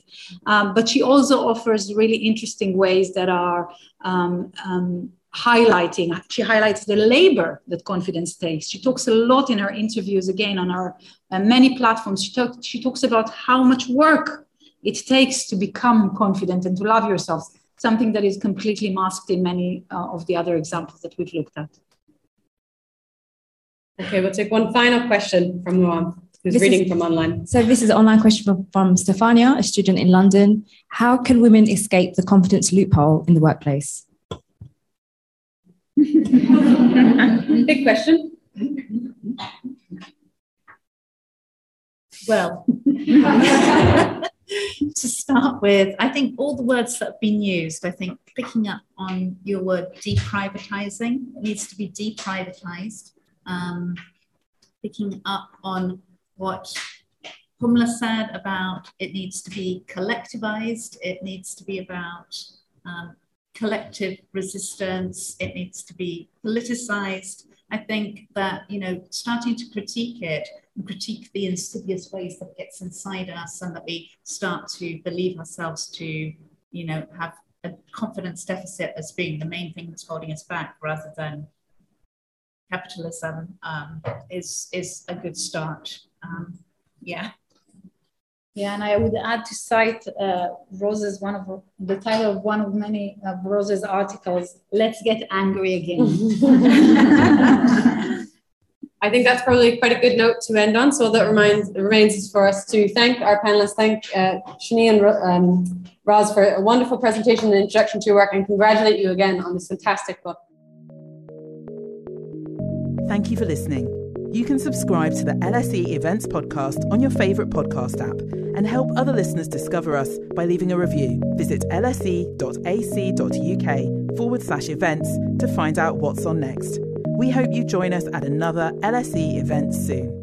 Um, but she also offers really interesting ways that are um, um, highlighting. She highlights the labor that confidence takes. She talks a lot in her interviews, again, on our uh, many platforms. She, talk, she talks about how much work it takes to become confident and to love yourself. Something that is completely masked in many uh, of the other examples that we've looked at. Okay, we'll take one final question from Luam, who's this reading is, from online. So this is an online question from, from Stefania, a student in London. How can women escape the confidence loophole in the workplace? Big question. Well... To start with, I think all the words that have been used, I think picking up on your word deprivatizing, needs to be deprivatized. Um, picking up on what Pumla said about it needs to be collectivized, it needs to be about um, collective resistance, it needs to be politicized. I think that, you know, starting to critique it, and critique the insidious ways that it gets inside us and that we start to believe ourselves to, you know, have a confidence deficit as being the main thing that's holding us back rather than capitalism um, is, is a good start. Um, yeah. Yeah, and I would add to cite uh, Rose's, one of the title of one of many of Rose's articles, Let's Get Angry Again. I think that's probably quite a good note to end on. So that reminds, remains is for us to thank our panelists, thank uh, Shani and um, Roz for a wonderful presentation and introduction to your work, and congratulate you again on this fantastic book. Thank you for listening. You can subscribe to the L S E Events podcast on your favourite podcast app and help other listeners discover us by leaving a review. Visit lse.ac.uk forward slash events to find out what's on next. We hope you join us at another L S E event soon.